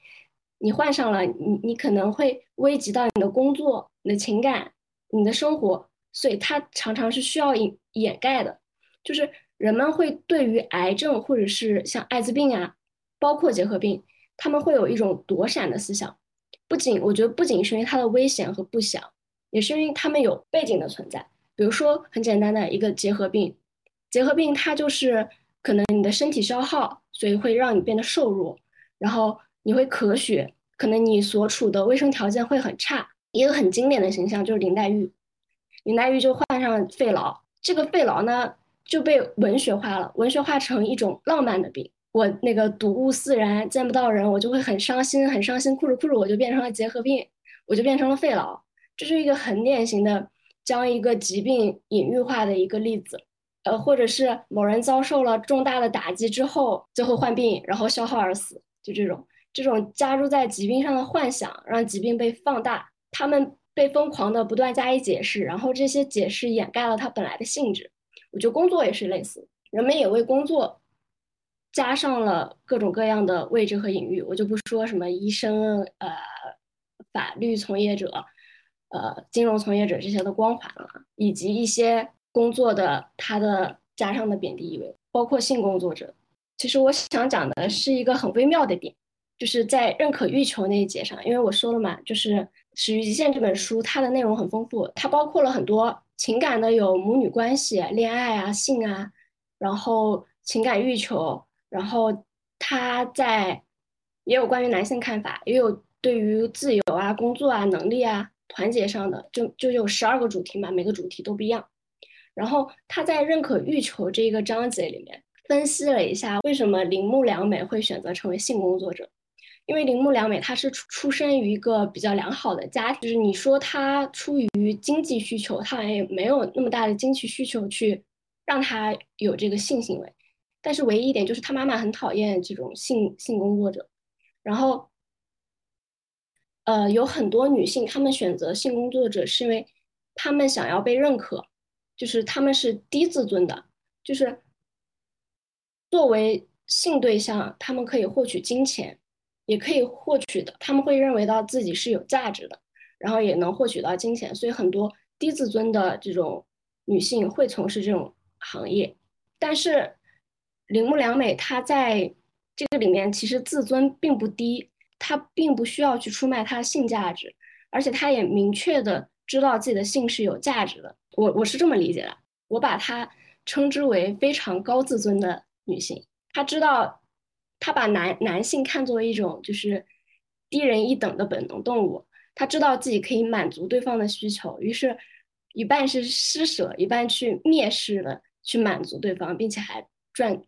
你患上了，你可能会危及到你的工作、你的情感、你的生活，所以它常常是需要掩盖的。就是人们会对于癌症或者是像艾滋病啊，包括结核病，他们会有一种躲闪的思想。我觉得不仅是因为它的危险和不祥，也是因为他们有背景的存在。比如说很简单的一个结核病它就是可能你的身体消耗，所以会让你变得瘦弱，然后你会咳血，可能你所处的卫生条件会很差。一个很经典的形象就是林黛玉就患上了肺痨，这个肺痨呢就被文学化成一种浪漫的病。我那个睹物思人，见不到人我就会很伤心，哭着我就变成了结核病，我就变成了肺痨。这是一个很典型的将一个疾病隐喻化的一个例子。或者是某人遭受了重大的打击之后最后患病，然后消耗而死，就这种加注在疾病上的幻想让疾病被放大，他们被疯狂的不断加以解释，然后这些解释掩盖了它本来的性质。我觉得工作也是类似，人们也为工作加上了各种各样的位置和隐喻。我就不说什么医生、法律从业者、金融从业者这些的光环了，以及一些工作的它的加上的贬低意味，包括性工作者。其实我想讲的是一个很微妙的点，就是在认可欲求那一节上，因为我说了嘛，就是《始于极限》这本书它的内容很丰富，它包括了很多情感的，有母女关系、恋爱啊、性啊，然后情感欲求，然后它在也有关于男性看法，也有对于自由啊、工作啊、能力啊、团结上的，就有12个主题嘛，每个主题都不一样。然后他在认可欲求这个章节里面分析了一下为什么铃木良美会选择成为性工作者。因为铃木良美她是出生于一个比较良好的家庭，就是你说她出于经济需求，她也没有那么大的经济需求去让她有这个性行为，但是唯一一点就是她妈妈很讨厌这种性工作者。然后有很多女性她们选择性工作者是因为她们想要被认可，就是他们是低自尊的，就是作为性对象他们可以获取金钱，也可以获取的，他们会认为到自己是有价值的，然后也能获取到金钱，所以很多低自尊的这种女性会从事这种行业。但是铃木良美她在这个里面其实自尊并不低，她并不需要去出卖她的性价值，而且她也明确的知道自己的性是有价值的。我是这么理解的，我把她称之为非常高自尊的女性。她知道，她把男性看作一种就是低人一等的本能动物，她知道自己可以满足对方的需求，于是一半是施舍，一半去蔑视的去满足对方，并且还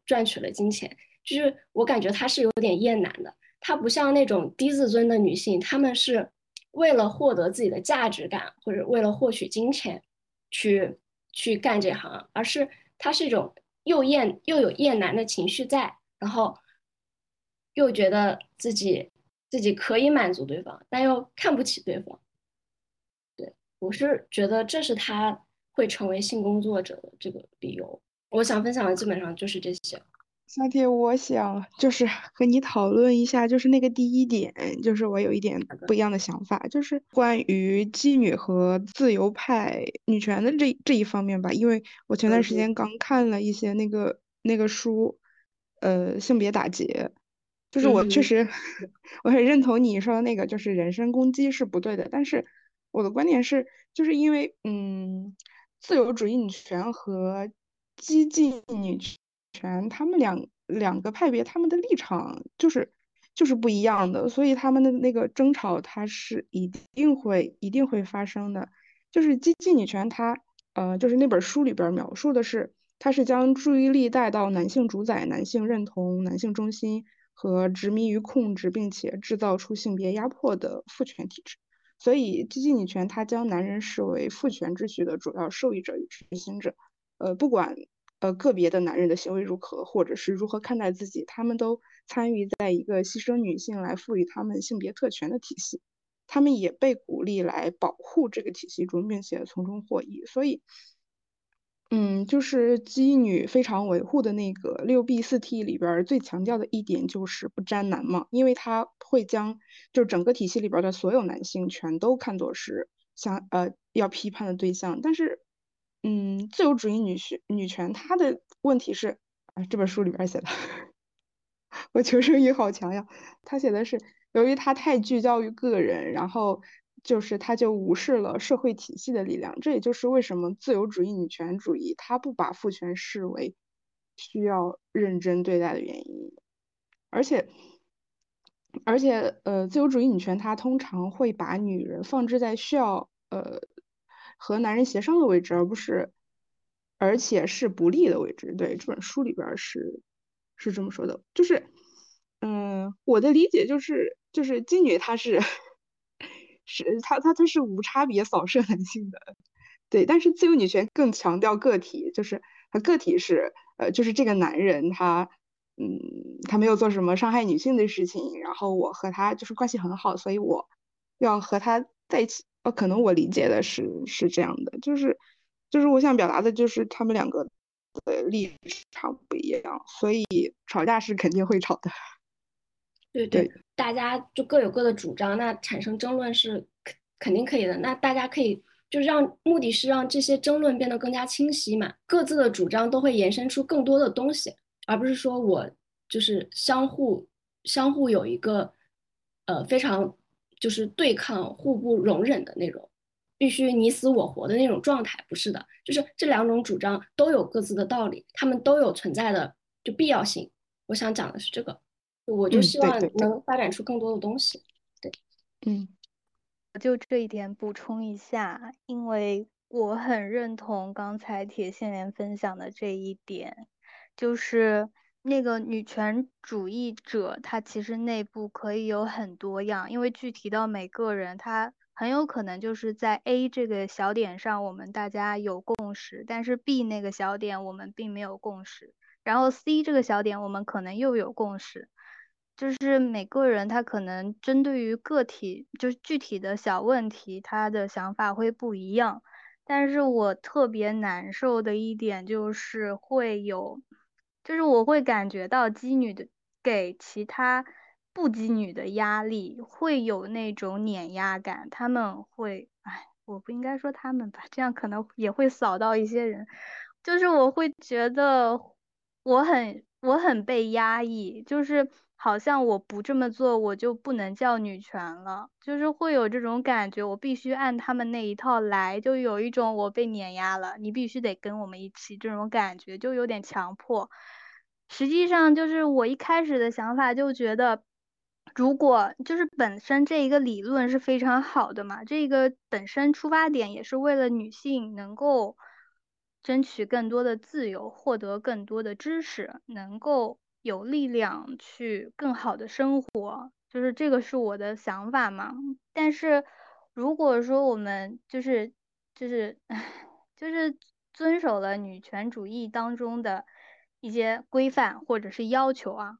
赚取了金钱。就是我感觉她是有点厌男的，她不像那种低自尊的女性，她们是为了获得自己的价值感或者为了获取金钱去干这行，而是它是一种又有厌男的情绪在，然后又觉得自己可以满足对方，但又看不起对方。对，我是觉得这是他会成为性工作者的这个理由。我想分享的基本上就是这些。三铁，我想就是和你讨论一下，就是那个第一点，就是我有一点不一样的想法，就是关于妓女和自由派女权的这一方面吧。因为我前段时间刚看了一些那个书，性别打劫，就是我确实我很认同你说的那个，就是人身攻击是不对的，但是我的观点是，就是因为自由主义女权和激进女权，他们两个派别他们的立场就是不一样的，所以他们的那个争吵它是一定会发生的。就是激进女权它就是那本书里边描述的是，它是将注意力带到男性主宰、男性认同、男性中心和执迷于控制，并且制造出性别压迫的父权体制。所以激进女权它将男人视为父权秩序的主要受益者与执行者，不管个别的男人的行为如何，或者是如何看待自己，他们都参与在一个牺牲女性来赋予他们性别特权的体系，他们也被鼓励来保护这个体系中，并且从中获益。所以就是基女非常维护的那个 6B4T 里边最强调的一点就是不沾男嘛，因为他会将就整个体系里边的所有男性全都看作是要批判的对象。但是自由主义女权，她的问题是，啊，这本书里边写的，我求生欲好强呀。她写的是，由于她太聚焦于个人，然后就是她就无视了社会体系的力量。这也就是为什么自由主义女权主义她不把父权视为需要认真对待的原因。而且，自由主义女权她通常会把女人放置在需要和男人协商的位置，而且是不利的位置。对，这本书里边是这么说的，就是我的理解就是妓女她是无差别扫射男性的，对，但是自由女权更强调个体，就是她个体是就是这个男人他没有做什么伤害女性的事情，然后我和他就是关系很好，所以我要和他在一起。可能我理解的是这样的，就是我想表达的就是他们两个的立场不一样，所以吵架是肯定会吵的。对，大家就各有各的主张，那产生争论是肯定可以的。那大家可以就是目的是让这些争论变得更加清晰嘛，各自的主张都会延伸出更多的东西，而不是说我就是相互有一个非常就是对抗互不容忍的那种必须你死我活的那种状态，不是的，就是这两种主张都有各自的道理，他们都有存在的就必要性。我想讲的是这个，我就希望能发展出更多的东西。对，我就这一点补充一下，因为我很认同刚才铁线莲分享的这一点，就是那个女权主义者她其实内部可以有很多样，因为具体到每个人，她很有可能就是在 A 这个小点上我们大家有共识，但是 B 那个小点我们并没有共识，然后 C 这个小点我们可能又有共识，就是每个人他可能针对于个体就是具体的小问题他的想法会不一样。但是我特别难受的一点就是就是我会感觉到妓女的给其他不妓女的压力会有那种碾压感，他们会我不应该说他们吧，这样可能也会扫到一些人，就是我会觉得我很被压抑，就是好像我不这么做我就不能叫女权了，就是会有这种感觉，我必须按他们那一套来，就有一种我被碾压了，你必须得跟我们一起，这种感觉就有点强迫。实际上就是我一开始的想法就觉得，如果就是本身这一个理论是非常好的嘛，这个本身出发点也是为了女性能够争取更多的自由，获得更多的知识，能够有力量去更好的生活，就是这个是我的想法嘛。但是如果说我们就是遵守了女权主义当中的一些规范或者是要求啊，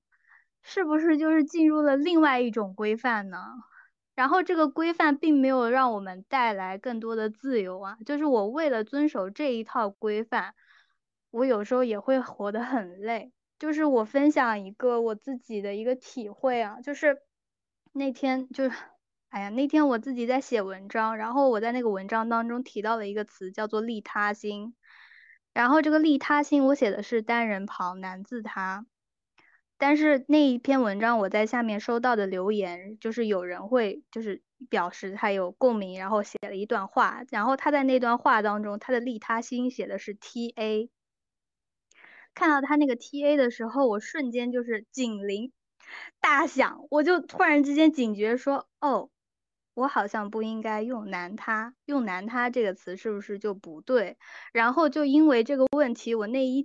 是不是就是进入了另外一种规范呢？然后这个规范并没有让我们带来更多的自由啊，就是我为了遵守这一套规范，我有时候也会活得很累。就是我分享一个我自己的一个体会啊，就是那天我自己在写文章，然后我在那个文章当中提到了一个词叫做利他心，然后这个利他心我写的是单人旁男字他，但是那一篇文章我在下面收到的留言就是有人会就是表示他有共鸣，然后写了一段话，然后他在那段话当中他的利他心写的是 TA，看到他那个 TA 的时候，我瞬间就是警铃大响，我就突然之间警觉说，我好像不应该用男他这个词，是不是就不对？然后就因为这个问题，我那一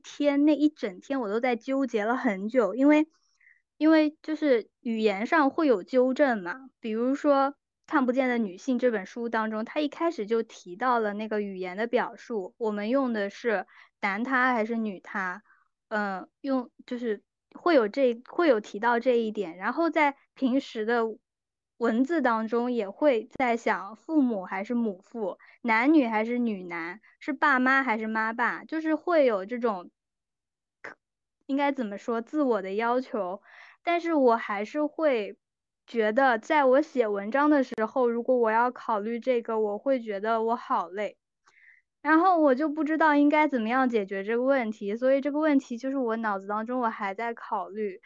整天我都在纠结了很久，因为就是语言上会有纠正嘛，比如说《看不见的女性》这本书当中，他一开始就提到了那个语言的表述，我们用的是男他还是女他，就是会有提到这一点，然后在平时的文字当中也会在想父母还是母父，男女还是女男，是爸妈还是妈爸，就是会有这种应该怎么说自我的要求。但是我还是会觉得在我写文章的时候，如果我要考虑这个，我会觉得我好累。然后我就不知道应该怎么样解决这个问题，所以这个问题就是我脑子当中我还在考虑，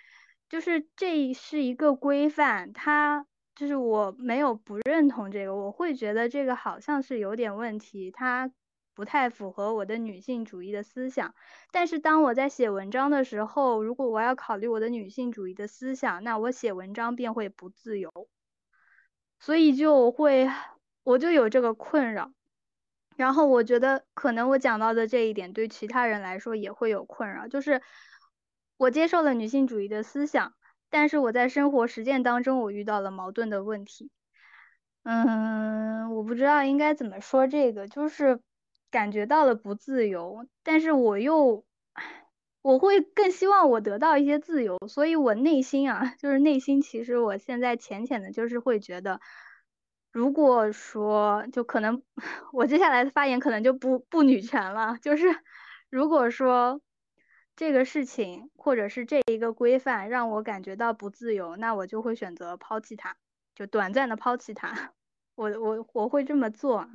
就是这是一个规范，它就是我没有不认同这个，我会觉得这个好像是有点问题，它不太符合我的女性主义的思想。但是当我在写文章的时候，如果我要考虑我的女性主义的思想，那我写文章便会不自由，所以我就有这个困扰。然后我觉得可能我讲到的这一点对其他人来说也会有困扰，就是我接受了女性主义的思想，但是我在生活实践当中我遇到了矛盾的问题。我不知道应该怎么说这个，就是感觉到了不自由，但是我会更希望我得到一些自由，所以我内心其实我现在浅浅的就是会觉得，如果说就可能我接下来的发言可能就不女权了，就是如果说这个事情或者是这一个规范让我感觉到不自由，那我就会选择抛弃它，就短暂的抛弃它，我会这么做。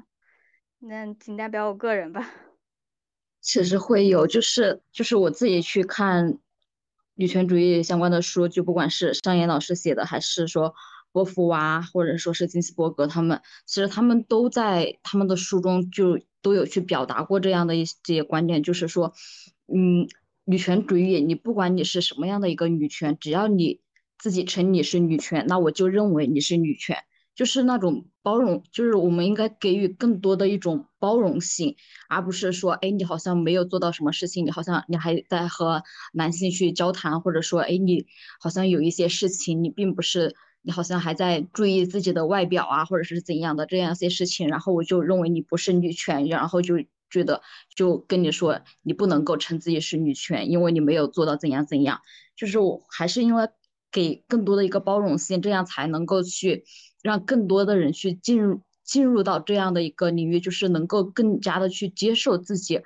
那仅代表我个人吧。其实会有，就是我自己去看女权主义相关的书，就不管是商言老师写的，还是说波伏娃，或者说是金斯伯格，他们其实他们都在他们的书中就都有去表达过这样的一些观点，就是说，女权主义，你不管你是什么样的一个女权，只要你自己称你是女权，那我就认为你是女权。就是那种包容，就是我们应该给予更多的一种包容性，而不是说，哎，你好像没有做到什么事情，你好像你还在和男性去交谈，或者说，哎，你好像有一些事情你并不是，你好像还在注意自己的外表啊，或者是怎样的这样一些事情，然后我就认为你不是女权，然后就觉得就跟你说你不能够称自己是女权，因为你没有做到怎样怎样。就是我还是因为给更多的一个包容性，这样才能够去让更多的人去进入到这样的一个领域，就是能够更加的去接受自己，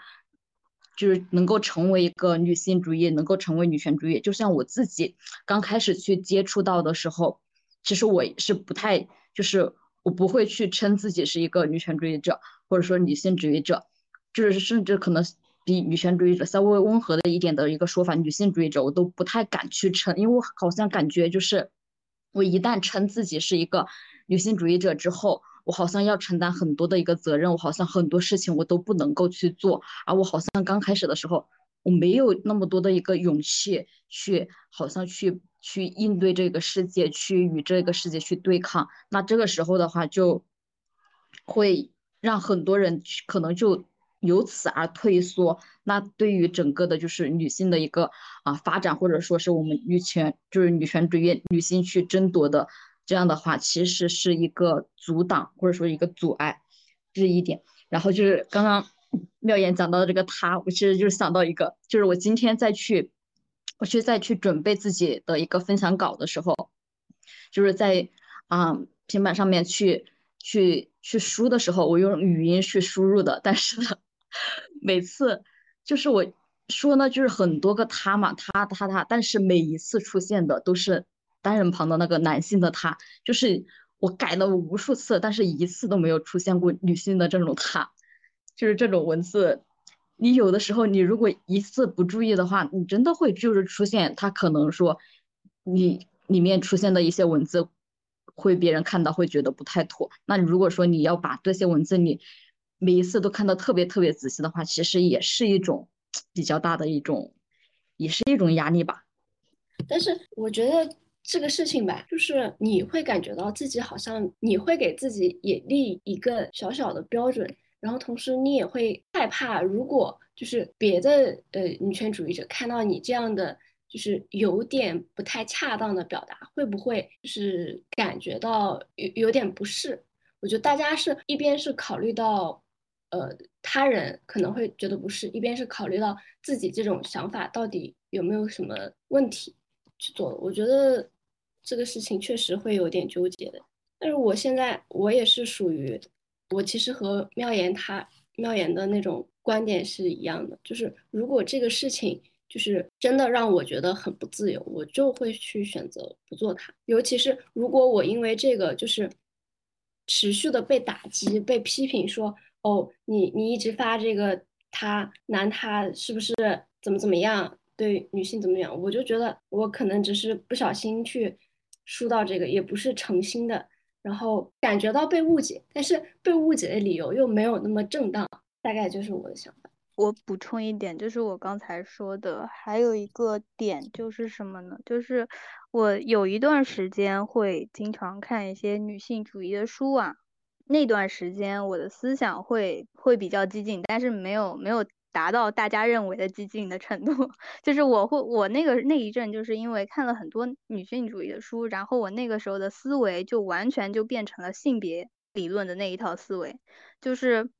就是能够成为一个女性主义，能够成为女权主义。就像我自己刚开始去接触到的时候，其实我是不太，就是我不会去称自己是一个女权主义者，或者说女性主义者，就是甚至可能比女权主义者稍微温和的一点的一个说法，女性主义者我都不太敢去称，因为我好像感觉就是我一旦称自己是一个女性主义者之后，我好像要承担很多的一个责任，我好像很多事情我都不能够去做，而我好像刚开始的时候我没有那么多的一个勇气去好像去应对这个世界，去与这个世界去对抗。那这个时候的话就会让很多人可能就由此而退缩，那对于整个的就是女性的一个发展，或者说是我们女权主义女性去争夺的，这样的话其实是一个阻挡，或者说一个阻碍，这一点。然后就是刚刚妙言讲到的这个他，我其实就是想到一个，就是我今天再去准备自己的一个分享稿的时候，就是在平板上面去输的时候，我用语音去输入的，但是呢每次就是我说呢就是很多个他嘛，他，但是每一次出现的都是单人旁的那个男性的他，就是我改了无数次，但是一次都没有出现过女性的这种他。就是这种文字，你有的时候你如果一次不注意的话，你真的会就是出现他可能说你里面出现的一些文字会别人看到会觉得不太妥，那如果说你要把这些文字你每一次都看到特别特别仔细的话，其实也是一种比较大的一种，也是一种压力吧。但是我觉得这个事情吧，就是你会感觉到自己好像你会给自己也立一个小小的标准，然后同时你也会害怕，如果就是别的女权主义者看到你这样的就是有点不太恰当的表达，会不会就是感觉到有点不适。我觉得大家是一边是考虑到他人可能会觉得不适，一边是考虑到自己这种想法到底有没有什么问题去做。我觉得这个事情确实会有点纠结的。但是我现在我也是属于，我其实和妙言的那种观点是一样的，就是如果这个事情就是真的让我觉得很不自由，我就会去选择不做它。尤其是如果我因为这个就是持续的被打击被批评，说哦，你一直发这个他男他是不是怎么样，对女性怎么样，我就觉得我可能只是不小心去输到这个，也不是诚心的，然后感觉到被误解，但是被误解的理由又没有那么正当，大概就是我的想法。我补充一点，就是我刚才说的还有一个点就是什么呢，就是我有一段时间会经常看一些女性主义的书啊，那段时间我的思想会比较激进，但是没有达到大家认为的激进的程度，就是我那一阵就是因为看了很多女性主义的书，然后我那个时候的思维就完全就变成了性别理论的那一套思维，就是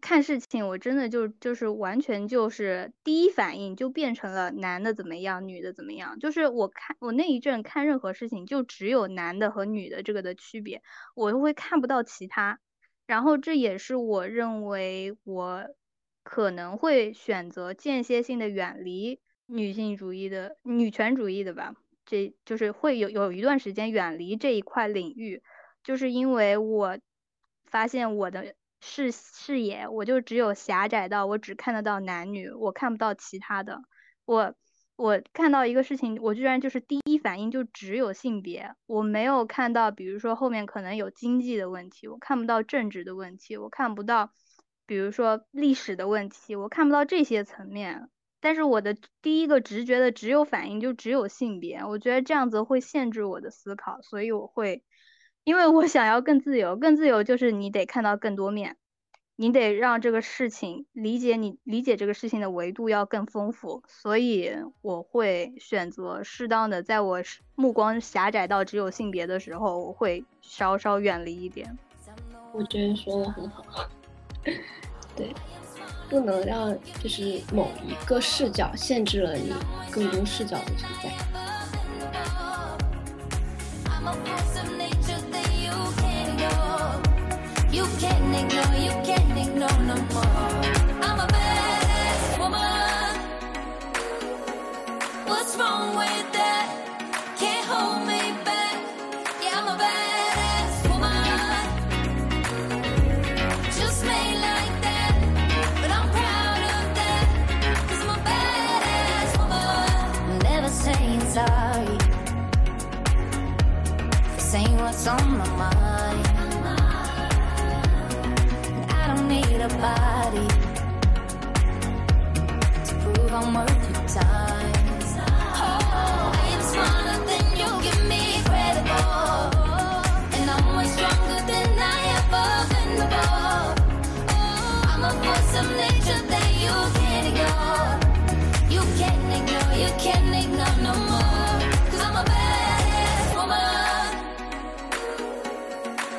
看事情我真的就是完全就是第一反应就变成了男的怎么样女的怎么样，就是我那一阵看任何事情就只有男的和女的这个的区别，我会看不到其他，然后这也是我认为我可能会选择间歇性的远离女性主义的女权主义的吧，这就是会有一段时间远离这一块领域，就是因为我发现我的视野我就只有狭窄到我只看得到男女，我看不到其他的，我看到一个事情我居然就是第一反应就只有性别，我没有看到比如说后面可能有经济的问题，我看不到政治的问题，我看不到比如说历史的问题，我看不到这些层面，但是我的第一个直觉的只有反应就只有性别，我觉得这样子会限制我的思考，所以我会因为我想要更自由，更自由就是你得看到更多面，你得让这个事情理解这个事情的维度要更丰富，所以我会选择适当的在我目光狭窄到只有性别的时候，我会稍稍远离一点。我觉得说的很好对，不能让就是某一个视角限制了你更多视角的存在。You can't ignore, you can't ignore no more. I'm a bad woman. What's wrong with that? Can't hold me back. Yeah, I'm a badass woman. Just made like that. But I'm proud of that. 'Cause I'm a badass woman. Never saying sorry. This ain't what's on my mind.Need a body to prove I'm worth your time. Oh, I am smarter than you, give me credit for, and I'm way stronger than I ever been before. Oh, I'm a force of nature that you can't ignore. You can't ignore, you can't ignore no more. 'Cause I'm a badass woman.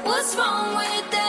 What's wrong with that?